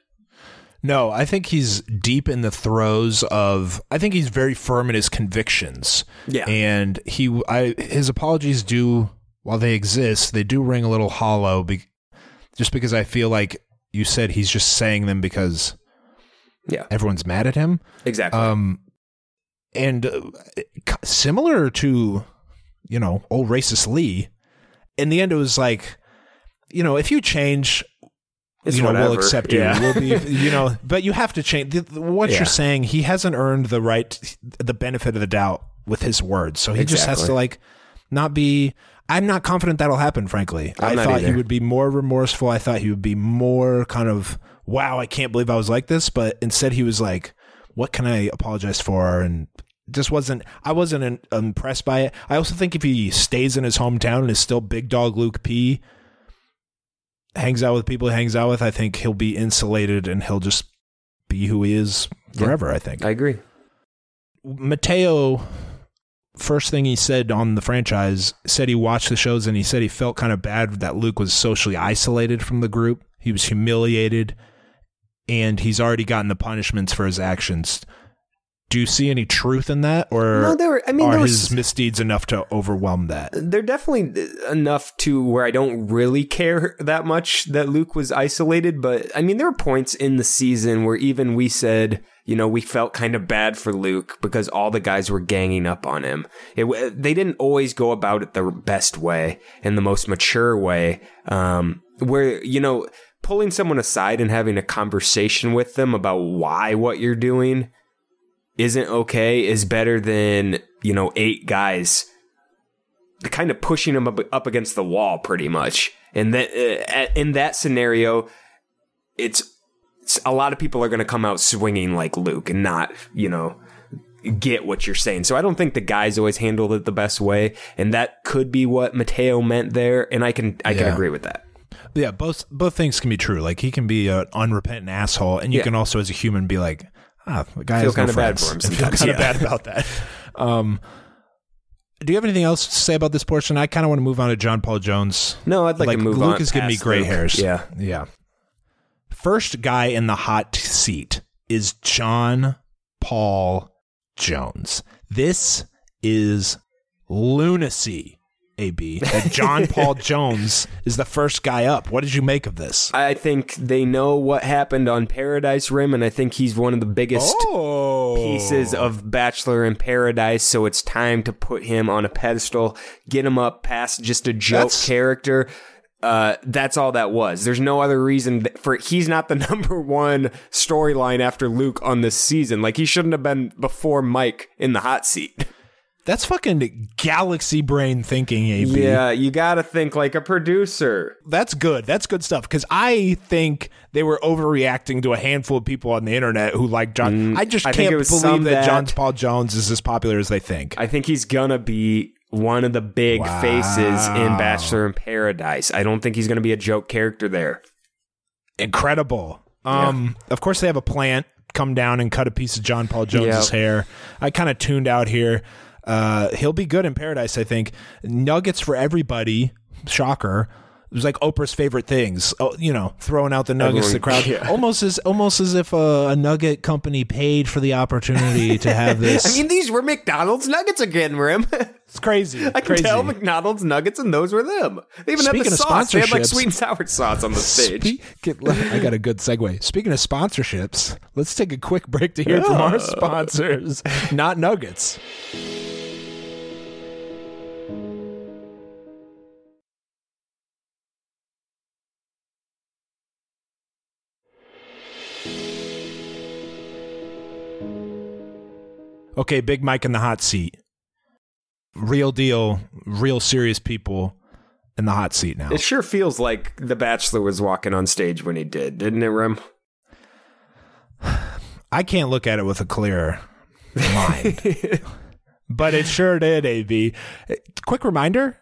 No, I think he's deep in the throes of, I think he's very firm in his convictions. Yeah. And his apologies do, while they exist, they do ring a little hollow just because I feel like you said he's just saying them because everyone's mad at him. Exactly. And similar to, you know, old racist Lee, in the end, it was like, you know, if you change... It's whatever. We'll accept you. Yeah. We'll be, you know, but you have to change what you're saying. He hasn't earned the right, the benefit of the doubt with his words. So he just has to like not be. I'm not confident that'll happen. Frankly, I thought he would be more remorseful. I thought he would be more kind of, wow, I can't believe I was like this. But instead, he was like, what can I apologize for? And just I wasn't impressed by it. I also think if he stays in his hometown and is still big dog Luke P. hangs out with people he hangs out with, I think he'll be insulated and he'll just be who he is forever. I think I agree. Mateo, first thing he said on the franchise, said he watched the shows and he said he felt kind of bad that Luke was socially isolated from the group. He was humiliated and he's already gotten the punishments for his actions. Do you see any truth in that, or his misdeeds enough to overwhelm that? They're definitely enough to where I don't really care that much that Luke was isolated. But I mean, there were points in the season where even we said, you know, we felt kind of bad for Luke because all the guys were ganging up on him. They didn't always go about it the best way and the most mature way, where, you know, pulling someone aside and having a conversation with them about why what you're doing isn't okay is better than, you know, 8 guys kind of pushing him up against the wall pretty much. And that in that scenario, it's a lot of people are going to come out swinging like Luke and not, you know, get what you're saying. So I don't think the guys always handled it the best way, and that could be what Mateo meant there. And I can agree with that. Yeah, both things can be true. Like he can be an unrepentant asshole, and you can also as a human be like, the guy feel kind of bad for him. Feel kind of bad about that. Do you have anything else to say about this portion? I kind of want to move on to John Paul Jones. No, I'd like to move on. Luke is giving me gray hairs. Yeah, yeah. First guy in the hot seat is John Paul Jones. This is lunacy, AB. That John Paul Jones is the first guy up. What did you make of this? I think they know what happened on Paradise Rim, and I think he's one of the biggest pieces of Bachelor in Paradise, so it's time to put him on a pedestal, get him up past just a joke character. That's all that was. There's no other reason for it. He's not the number one storyline after Luke on this season. Like, he shouldn't have been before Mike in the hot seat. That's fucking galaxy brain thinking, AB. Yeah, you got to think like a producer. That's good. That's good stuff. Because I think they were overreacting to a handful of people on the internet who like John. I just can't believe that John Paul Jones is as popular as they think. I think he's going to be one of the big faces in Bachelor in Paradise. I don't think he's going to be a joke character there. Incredible. Of course, they have a plant come down and cut a piece of John Paul Jones's hair. I kind of tuned out here. He'll be good in Paradise, I think. Nuggets for everybody. Shocker. It was like Oprah's favorite things, you know, throwing out the nuggets to the crowd. Yeah. Almost as if a nugget company paid for the opportunity to have this. I mean, these were McDonald's nuggets again, Rim. It's crazy. I can tell McDonald's nuggets, and those were them. They even had the sauce. They had like sweet and sour sauce on the stage. I got a good segue. Speaking of sponsorships, let's take a quick break to hear from our sponsors, Not Nuggets. Okay, Big Mike in the hot seat. Real deal, real serious people in the hot seat now. It sure feels like The Bachelor was walking on stage when he did, didn't it, Rem? I can't look at it with a clear mind. But it sure did, AB. Quick reminder,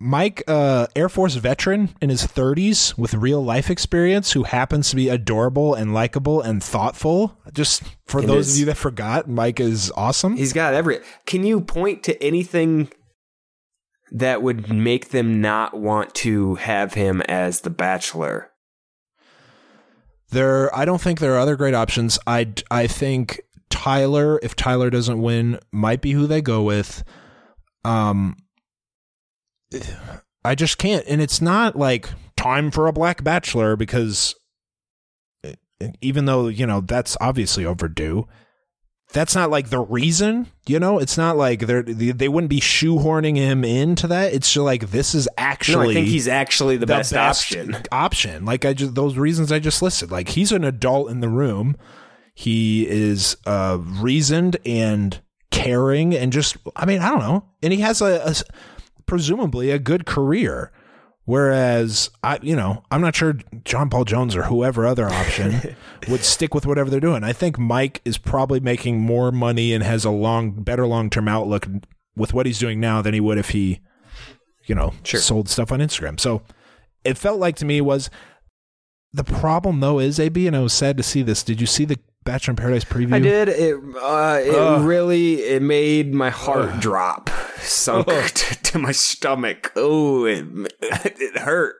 Mike, Air Force veteran in his 30s with real life experience, who happens to be adorable and likable and thoughtful. Just for those of you that forgot, Mike is awesome. He's got everything. Can you point to anything that would make them not want to have him as the Bachelor? I don't think there are other great options. I think Tyler, if Tyler doesn't win, might be who they go with. I just can't. And it's not like time for a black bachelor, because even though, you know, that's obviously overdue, that's not like the reason, you know, it's not like they wouldn't be shoehorning him into that. It's just like, this is actually, no, I think he's actually the best option. Like those reasons I just listed, like he's an adult in the room. He is reasoned and caring and just, I mean, I don't know. And he has presumably a good career, whereas I'm not sure John Paul Jones or whoever other option would stick with whatever they're doing. I think Mike is probably making more money and has a better long-term outlook with what he's doing now than he would if he, sold stuff on Instagram. So it felt like to me was the problem though is, AB, and I was sad to see this. Did you see the Bachelor in Paradise preview? I did. It made my heart drop, sunk to my stomach. Oh, it hurt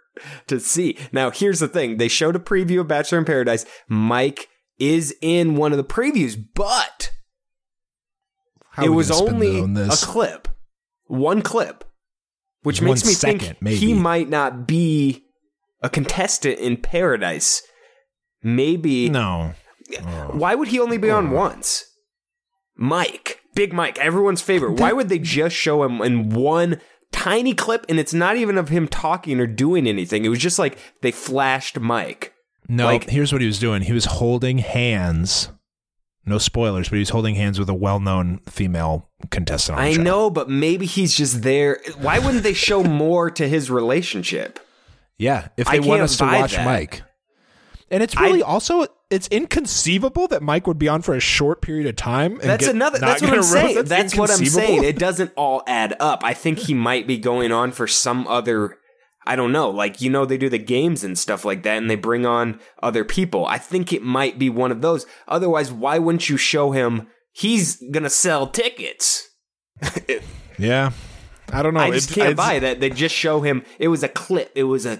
to see. Now, here's the thing. They showed a preview of Bachelor in Paradise. Mike is in one of the previews, but it was only one clip, which makes me think he might not be a contestant in Paradise. Maybe. No. Why would he only be on once? Mike, Big Mike, everyone's favorite. Why would they just show him in one tiny clip? And it's not even of him talking or doing anything. It was just like they flashed Mike. No, like, here's what he was doing. He was holding hands. No spoilers, but he was holding hands with a well-known female contestant on the show. I know, but maybe he's just there. Why wouldn't they show more to his relationship? Yeah, if they want us to watch that. Mike. And it's really it's inconceivable that Mike would be on for a short period of time. And that's what I'm saying. That's what I'm saying. It doesn't all add up. I think he might be going on for some other, I don't know. Like, you know, they do the games and stuff like that and they bring on other people. I think it might be one of those. Otherwise, why wouldn't you show him? He's going to sell tickets. Yeah. I don't know. I just can't buy that. They just show him. It was a clip. It was a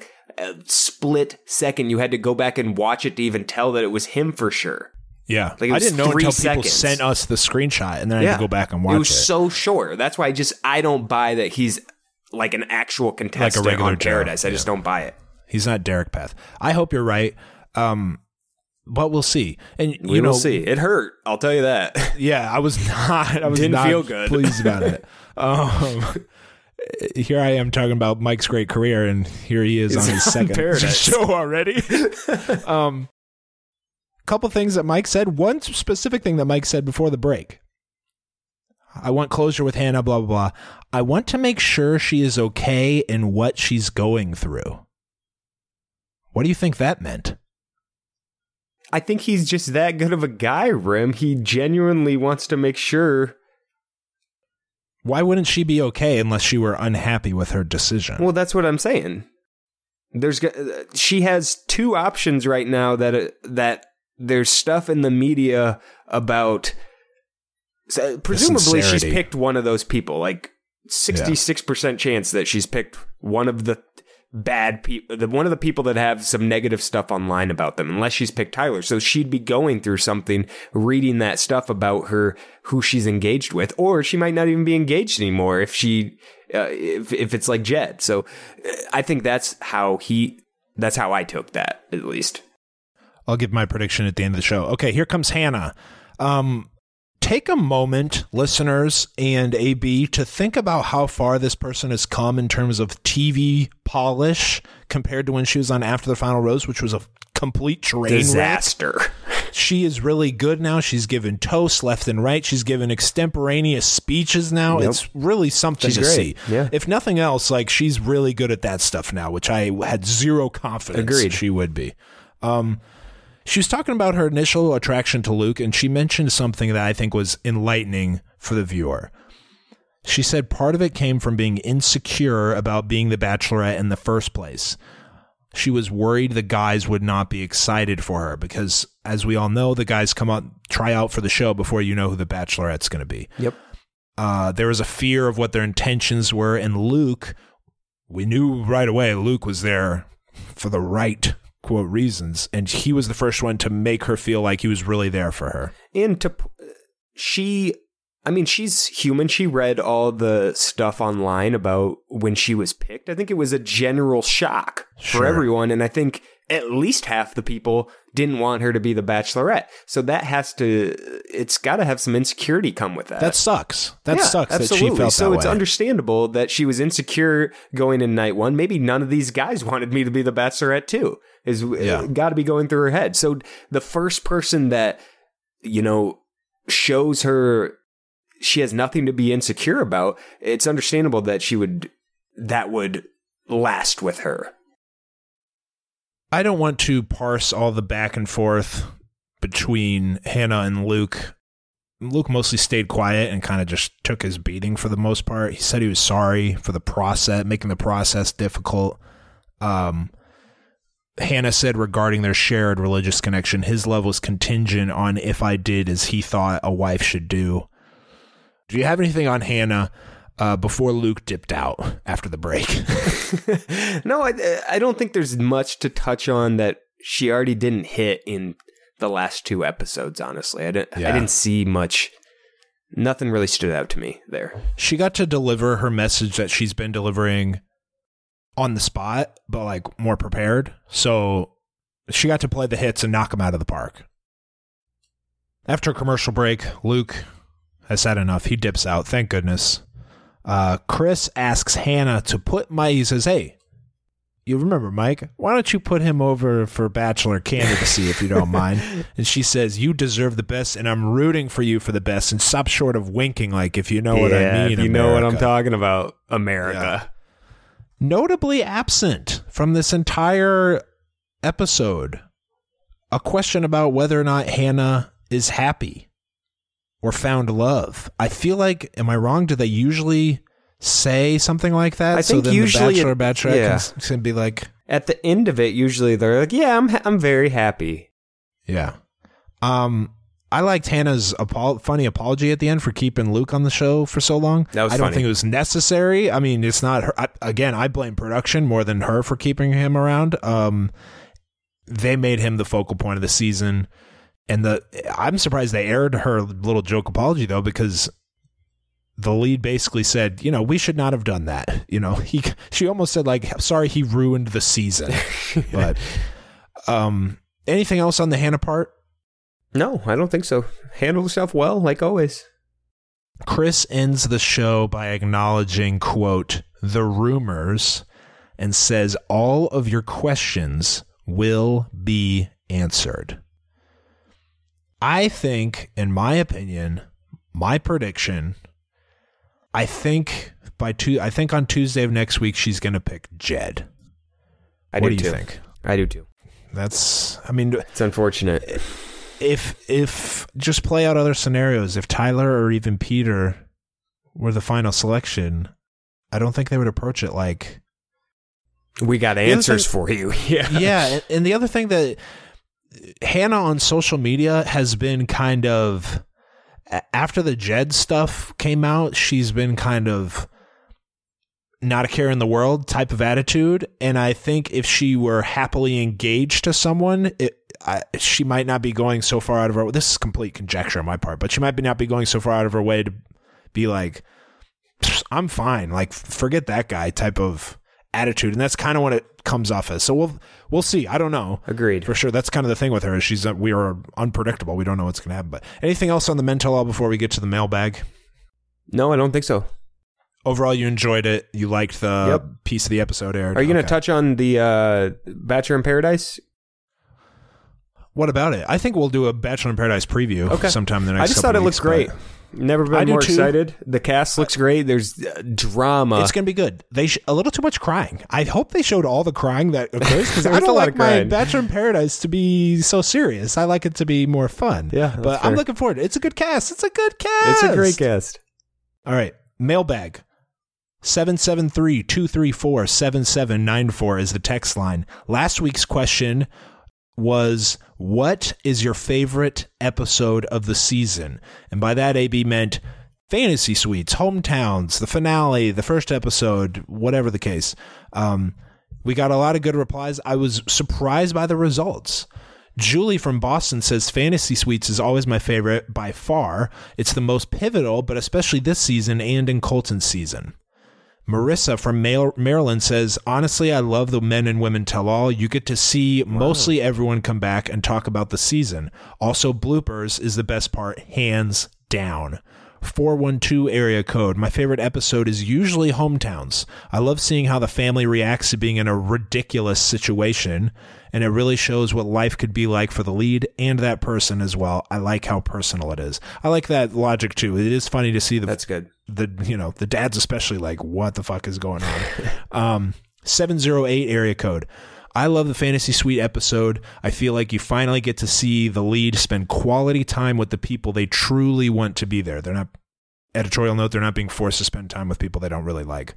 split second. You had to go back and watch it to even tell that it was him for sure. Yeah, like I didn't know until people sent us the screenshot, and then I had to go back and watch it. It was so short. That's why I don't buy that he's like an actual contestant like on Paradise. Joe. I just don't buy it. He's not Derek Path. I hope you're right, but we'll see. And we'll see. It hurt. I'll tell you that. Yeah, I didn't feel good. Pleased about it. Here I am talking about Mike's great career, and here he is on his second show already. Couple things that Mike said. One specific thing that Mike said before the break. I want closure with Hannah, blah, blah, blah. I want to make sure she is okay in what she's going through. What do you think that meant? I think he's just that good of a guy, Rim. He genuinely wants to make sure... Why wouldn't she be okay unless she were unhappy with her decision? Well, that's what I'm saying. She has two options right now that there's stuff in the media about. So presumably, she's picked one of those people. Like 66% chance that she's picked one of the bad people, one of the people that have some negative stuff online about them, unless she's picked Tyler. So she'd be going through something, reading that stuff about her, who she's engaged with, or she might not even be engaged anymore if she, if it's like Jed. So I think that's how I took that, at least. I'll give my prediction at the end of the show. Okay, here comes Hannah. Take a moment, listeners and AB, to think about how far this person has come in terms of TV polish compared to when she was on After the Final Rose, which was a complete train disaster. She is really good now. She's given toasts left and right. She's given extemporaneous speeches now. Yep. It's really something she's to great. See. Yeah. If nothing else, like, she's really good at that stuff now, which I had zero confidence she would be. She was talking about her initial attraction to Luke, and she mentioned something that I think was enlightening for the viewer. She said part of it came from being insecure about being the Bachelorette in the first place. She was worried the guys would not be excited for her because, as we all know, the guys come out, try out for the show before you know who the Bachelorette's going to be. Yep. There was a fear of what their intentions were, and Luke, we knew right away Luke was there for the right quote reasons, and he was the first one to make her feel like he was really there for her. And to she's human. She read all the stuff online about when she was picked. I think it was a general shock for everyone, and I think at least half the people didn't want her to be the Bachelorette. So that it's got to have some insecurity come with that. That sucks. That sucks absolutely. That she felt so that it's way. Understandable that she was insecure going in night one. Maybe none of these guys wanted me to be the Bachelorette too. Got to be going through her head. So the first person that, shows her she has nothing to be insecure about, it's understandable that that would last with her. I don't want to parse all the back and forth between Hannah and Luke. Luke mostly stayed quiet and kind of just took his beating for the most part. He said he was sorry for the process, making the process difficult. Hannah said regarding their shared religious connection, his love was contingent on if I did as he thought a wife should do. Do you have anything on Hannah before Luke dipped out after the break? No, I don't think there's much to touch on that she already didn't hit in the last two episodes, honestly. I didn't see much. Nothing really stood out to me there. She got to deliver her message that she's been delivering on the spot, but like more prepared. So she got to play the hits and knock them out of the park. After a commercial break, Luke has had enough. He dips out. Thank goodness. Chris asks Hannah to put Mike. He says, hey, you remember Mike? Why don't you put him over for Bachelor candidacy if you don't mind? And she says, you deserve the best, and I'm rooting for you for the best. And stop short of winking, like, if you know what I mean, if you know what I'm talking about, America. Yeah. Notably absent from this entire episode, a question about whether or not Hannah is happy or found love. I feel like, am I wrong? Do they usually say something like that? I think so then usually the Bachelor or Bachelorette can be like, at the end of it, usually they're like, yeah, I'm very happy. Yeah. I liked Hannah's funny apology at the end for keeping Luke on the show for so long. That was I don't funny. Think it was necessary. I mean, it's not her. I blame production more than her for keeping him around. They made him the focal point of the season. And I'm surprised they aired her little joke apology, though, because the lead basically said, we should not have done that. She almost said, like, sorry, he ruined the season. But anything else on the Hannah part? No, I don't think so. Handled herself well, like always. Chris ends the show by acknowledging, quote, the rumors, and says all of your questions will be answered. I think, in my opinion, my prediction, I think on Tuesday of next week, she's going to pick Jed. What do you think? I do too. It's unfortunate. If just play out other scenarios, if Tyler or even Peter were the final selection, I don't think they would approach it like, we got answers for you. Yeah. And the other thing that Hannah on social media has been kind of, after the Jed stuff came out, she's been kind of not a care in the world type of attitude. And I think if she were happily engaged to someone, she might not be going so far out of her way. This is complete conjecture on my part, but she might not be going so far out of her way to be like, I'm fine. Like, forget that guy type of attitude. And that's kind of what it comes off as. So we'll see. I don't know. Agreed. For sure. That's kind of the thing with her. We are unpredictable. We don't know what's going to happen. But anything else on the Men Tell All before we get to the mailbag? No, I don't think so. Overall, you enjoyed it. You liked the piece of the episode aired. Are you going to touch on the Bachelor in Paradise? What about it? I think we'll do a Bachelor in Paradise preview sometime in the next couple I just thought it weeks, looked great. Never been more excited. The cast looks great. There's drama. It's going to be good. They a little too much crying. I hope they showed all the crying that occurs, because I don't like my Bachelor in Paradise to be so serious. I like it to be more fun. Yeah, but fair. I'm looking forward to it. It's a good cast. It's a great cast. All right. Mailbag. 773-234-7794 is the text line. Last week's question was, what is your favorite episode of the season? And by that, AB meant fantasy suites, hometowns, the finale, the first episode, whatever the case. We got a lot of good replies. I was surprised by the results. Julie from Boston says fantasy suites is always my favorite by far. It's the most pivotal, but especially this season and in Colton's season. Marissa from Maryland says, honestly, I love the Men and Women Tell All. You get to see mostly everyone come back and talk about the season. Also, bloopers is the best part, hands down. 412 area code. My favorite episode is usually hometowns. I love seeing how the family reacts to being in a ridiculous situation, and it really shows what life could be like for the lead and that person as well. I like how personal it is. I like that logic too. It is funny to see that's good. The dads especially, like, what the fuck is going on? 708 area code. I love the fantasy suite episode. I feel like you finally get to see the lead spend quality time with the people they truly want to be there. They're not, editorial note, they're not being forced to spend time with people they don't really like.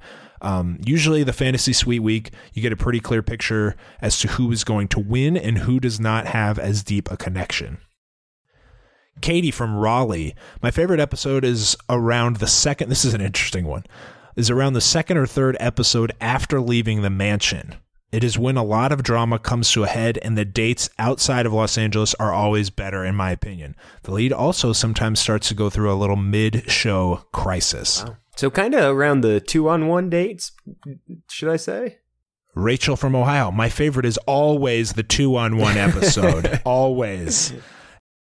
Usually the fantasy suite week, you get a pretty clear picture as to who is going to win and who does not have as deep a connection. Katie from Raleigh. My favorite episode is around the second. This is an interesting one. Is around the second or third episode after leaving the mansion. It is when a lot of drama comes to a head, and the dates outside of Los Angeles are always better, in my opinion. The lead also sometimes starts to go through a little mid-show crisis. Wow. So kind of around the 2-on-1 dates, should I say? Rachel from Ohio. My favorite is always the 2-on-1 episode. Always.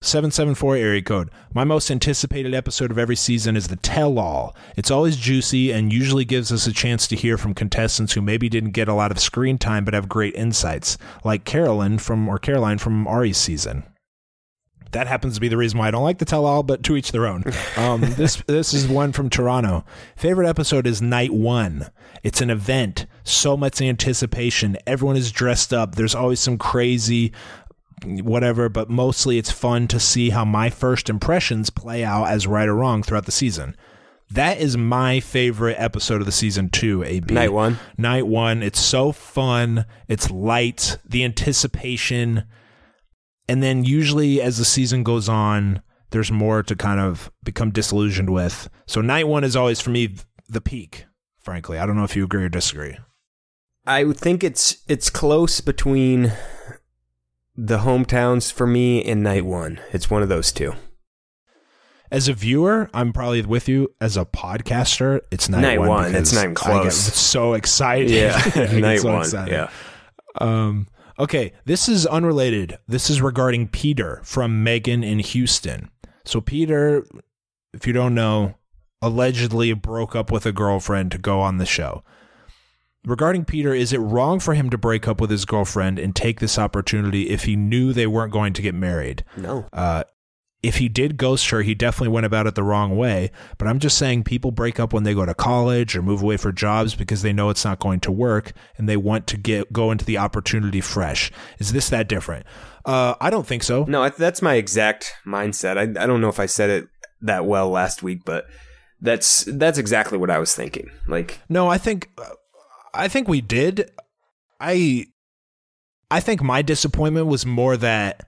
774 area code. My most anticipated episode of every season is the tell-all. It's always juicy and usually gives us a chance to hear from contestants who maybe didn't get a lot of screen time but have great insights, like Caroline from Ari's season. That happens to be the reason why I don't like the tell-all, but to each their own. This is one from Toronto. Favorite episode is night one. It's an event. So much anticipation. Everyone is dressed up. There's always some crazy whatever, but mostly it's fun to see how my first impressions play out as right or wrong throughout the season. That is my favorite episode of the season too, AB. Night one. It's so fun. It's light, the anticipation. And then usually as the season goes on, there's more to kind of become disillusioned with. So night one is always for me, the peak, frankly. I don't know if you agree or disagree. I think it's close between the hometowns for me in night one. It's one of those two. As a viewer, I'm probably with you. As a podcaster, it's night one. It's not even close. I get so excited. Yeah, night so one. Excited. Yeah. Okay, this is unrelated. This is regarding Peter from Megan in Houston. So Peter, if you don't know, allegedly broke up with a girlfriend to go on the show. Regarding Peter, is it wrong for him to break up with his girlfriend and take this opportunity if he knew they weren't going to get married? No. If he did ghost her, he definitely went about it the wrong way. But I'm just saying people break up when they go to college or move away for jobs because they know it's not going to work and they want to go into the opportunity fresh. Is this that different? I don't think so. No, that's my exact mindset. I don't know if I said it that well last week, but that's exactly what I was thinking. Like, no, I think we did. I think my disappointment was more that,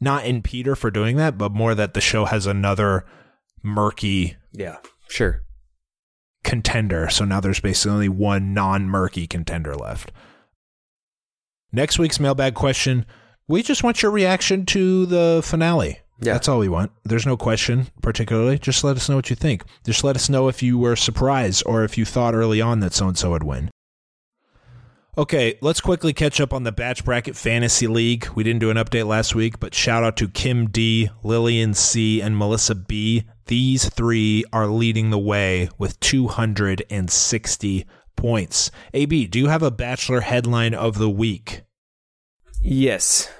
not in Peter for doing that, but more that the show has another murky contender. So now there's basically only one non-murky contender left. Next week's mailbag question, we just want your reaction to the finale. Yeah. That's all we want. There's no question particularly. Just let us know what you think. Just let us know if you were surprised or if you thought early on that so-and-so would win. Okay, let's quickly catch up on the Batch Bracket Fantasy League. We didn't do an update last week, but shout out to Kim D, Lillian C, and Melissa B. These three are leading the way with 260 points. AB, do you have a Bachelor headline of the week? Yes,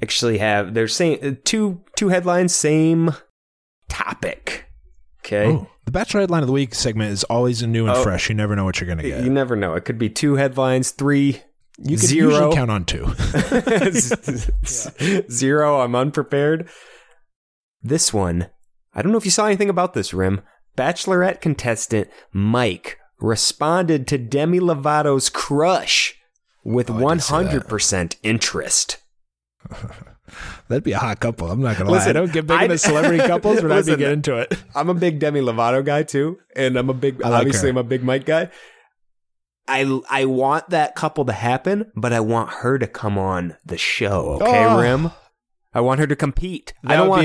actually have. They're saying two headlines, same topic. Okay. Oh, the Bachelor Headline of the Week segment is always new and fresh. You never know what you're going to get. You never know. It could be two headlines, three, you could zero. You usually count on two. Yeah. Zero, I'm unprepared. This one, I don't know if you saw anything about this, Rim. Bachelorette contestant Mike responded to Demi Lovato's crush with 100% interest. That'd be a hot couple. I'm not going to lie. I don't get big into celebrity couples, but I'd get into it. I'm a big Demi Lovato guy too. And I'm a big Mike guy. I want that couple to happen, but I want her to come on the show. Okay, Rim? I want her to compete. I don't want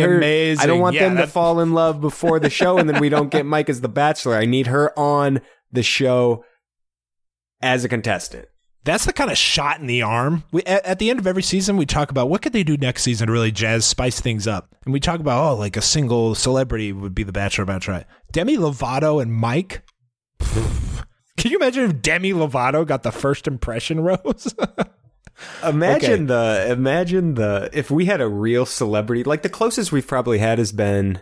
them to fall in love before the show and then we don't get Mike as the Bachelor. I need her on the show as a contestant. That's the kind of shot in the arm. We, at the end of every season, we talk about what could they do next season to really spice things up. And we talk about, like a single celebrity would be the Bachelor, Bachelorette. Demi Lovato and Mike. Can you imagine if Demi Lovato got the first impression rose? Imagine if we had a real celebrity, like the closest we've probably had has been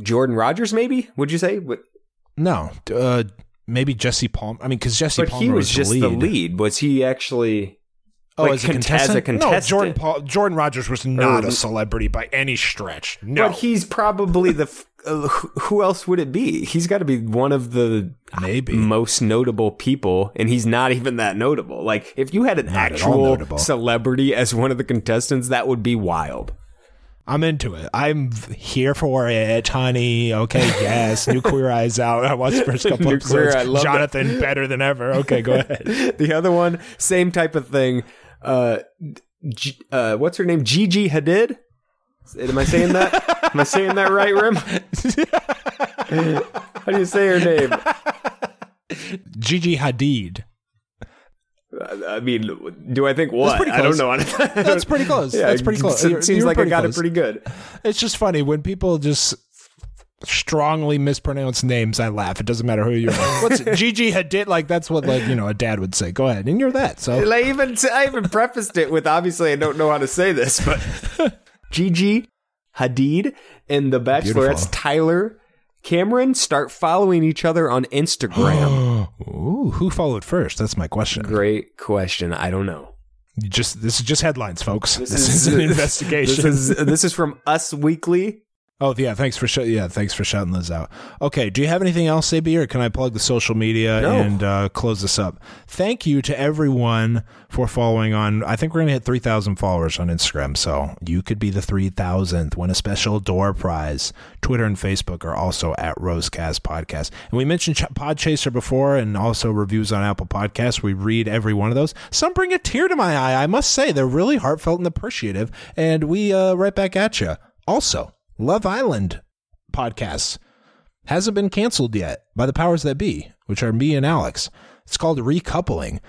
Jordan Rogers, maybe? Would you say? No, maybe Jesse Palmer. I mean, because Jesse Palmer he was just the lead. Was he actually? Oh, like, as a contestant? No, Jordan Rogers was not a celebrity by any stretch. No, but he's probably who else would it be? He's got to be one of the most notable people, and he's not even that notable. Like, if you had an actual celebrity as one of the contestants, that would be wild. I'm into it. I'm here for it, honey. Okay, yes. New Queer Eye's out. I watched the first couple of episodes. I love Jonathan that. Better than ever. Okay, go ahead. The other one, same type of thing. What's her name? Gigi Hadid? Am I saying that? Am I saying that right, Rim? How do you say her name? Gigi Hadid. I mean, do I think what? I don't know. That's pretty close. Yeah, that's pretty close. It seems like I got it pretty good. It's just funny. When people just strongly mispronounce names, I laugh. It doesn't matter who you are. What's it? Gigi Hadid? Like, that's what, like, you know, a dad would say. Go ahead. And you're that. So I even prefaced it with, obviously, I don't know how to say this, but Gigi Hadid and the Bachelorette's Tyler Cameron start following each other on Instagram. Ooh, who followed first? That's my question. Great question. I don't know. This is just headlines, folks. This is an investigation. This is from Us Weekly. Oh yeah, thanks for shouting those out. Okay, do you have anything else, AB, or can I plug the social media and close this up? Thank you to everyone for following on. I think we're going to hit 3,000 followers on Instagram, so you could be the 3,000th. Win a special door prize. Twitter and Facebook are also at Rosecast Podcast. And we mentioned Podchaser before, and also reviews on Apple Podcasts. We read every one of those. Some bring a tear to my eye. I must say they're really heartfelt and appreciative, and we right back at you. Also, Love Island podcast hasn't been canceled yet by the powers that be, which are me and Alex. It's called Recoupling.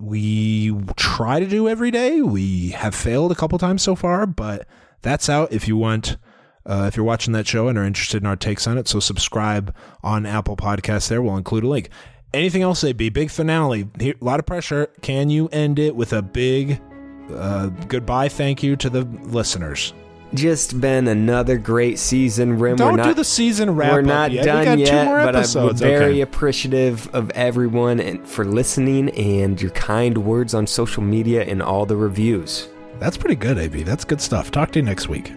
We try to do every day. We have failed a couple times so far, but that's out if you want. If you're watching that show and are interested in our takes on it, so subscribe on Apple Podcasts there. We'll include a link. Anything else, AB? Big finale. A lot of pressure. Can you end it with a big goodbye? Thank you to the listeners. Just been another great season, Rim. Don't do the season wrap. We're not done yet, but I'm very appreciative of everyone and for listening and your kind words on social media and all the reviews. That's pretty good, AB. That's good stuff. Talk to you next week.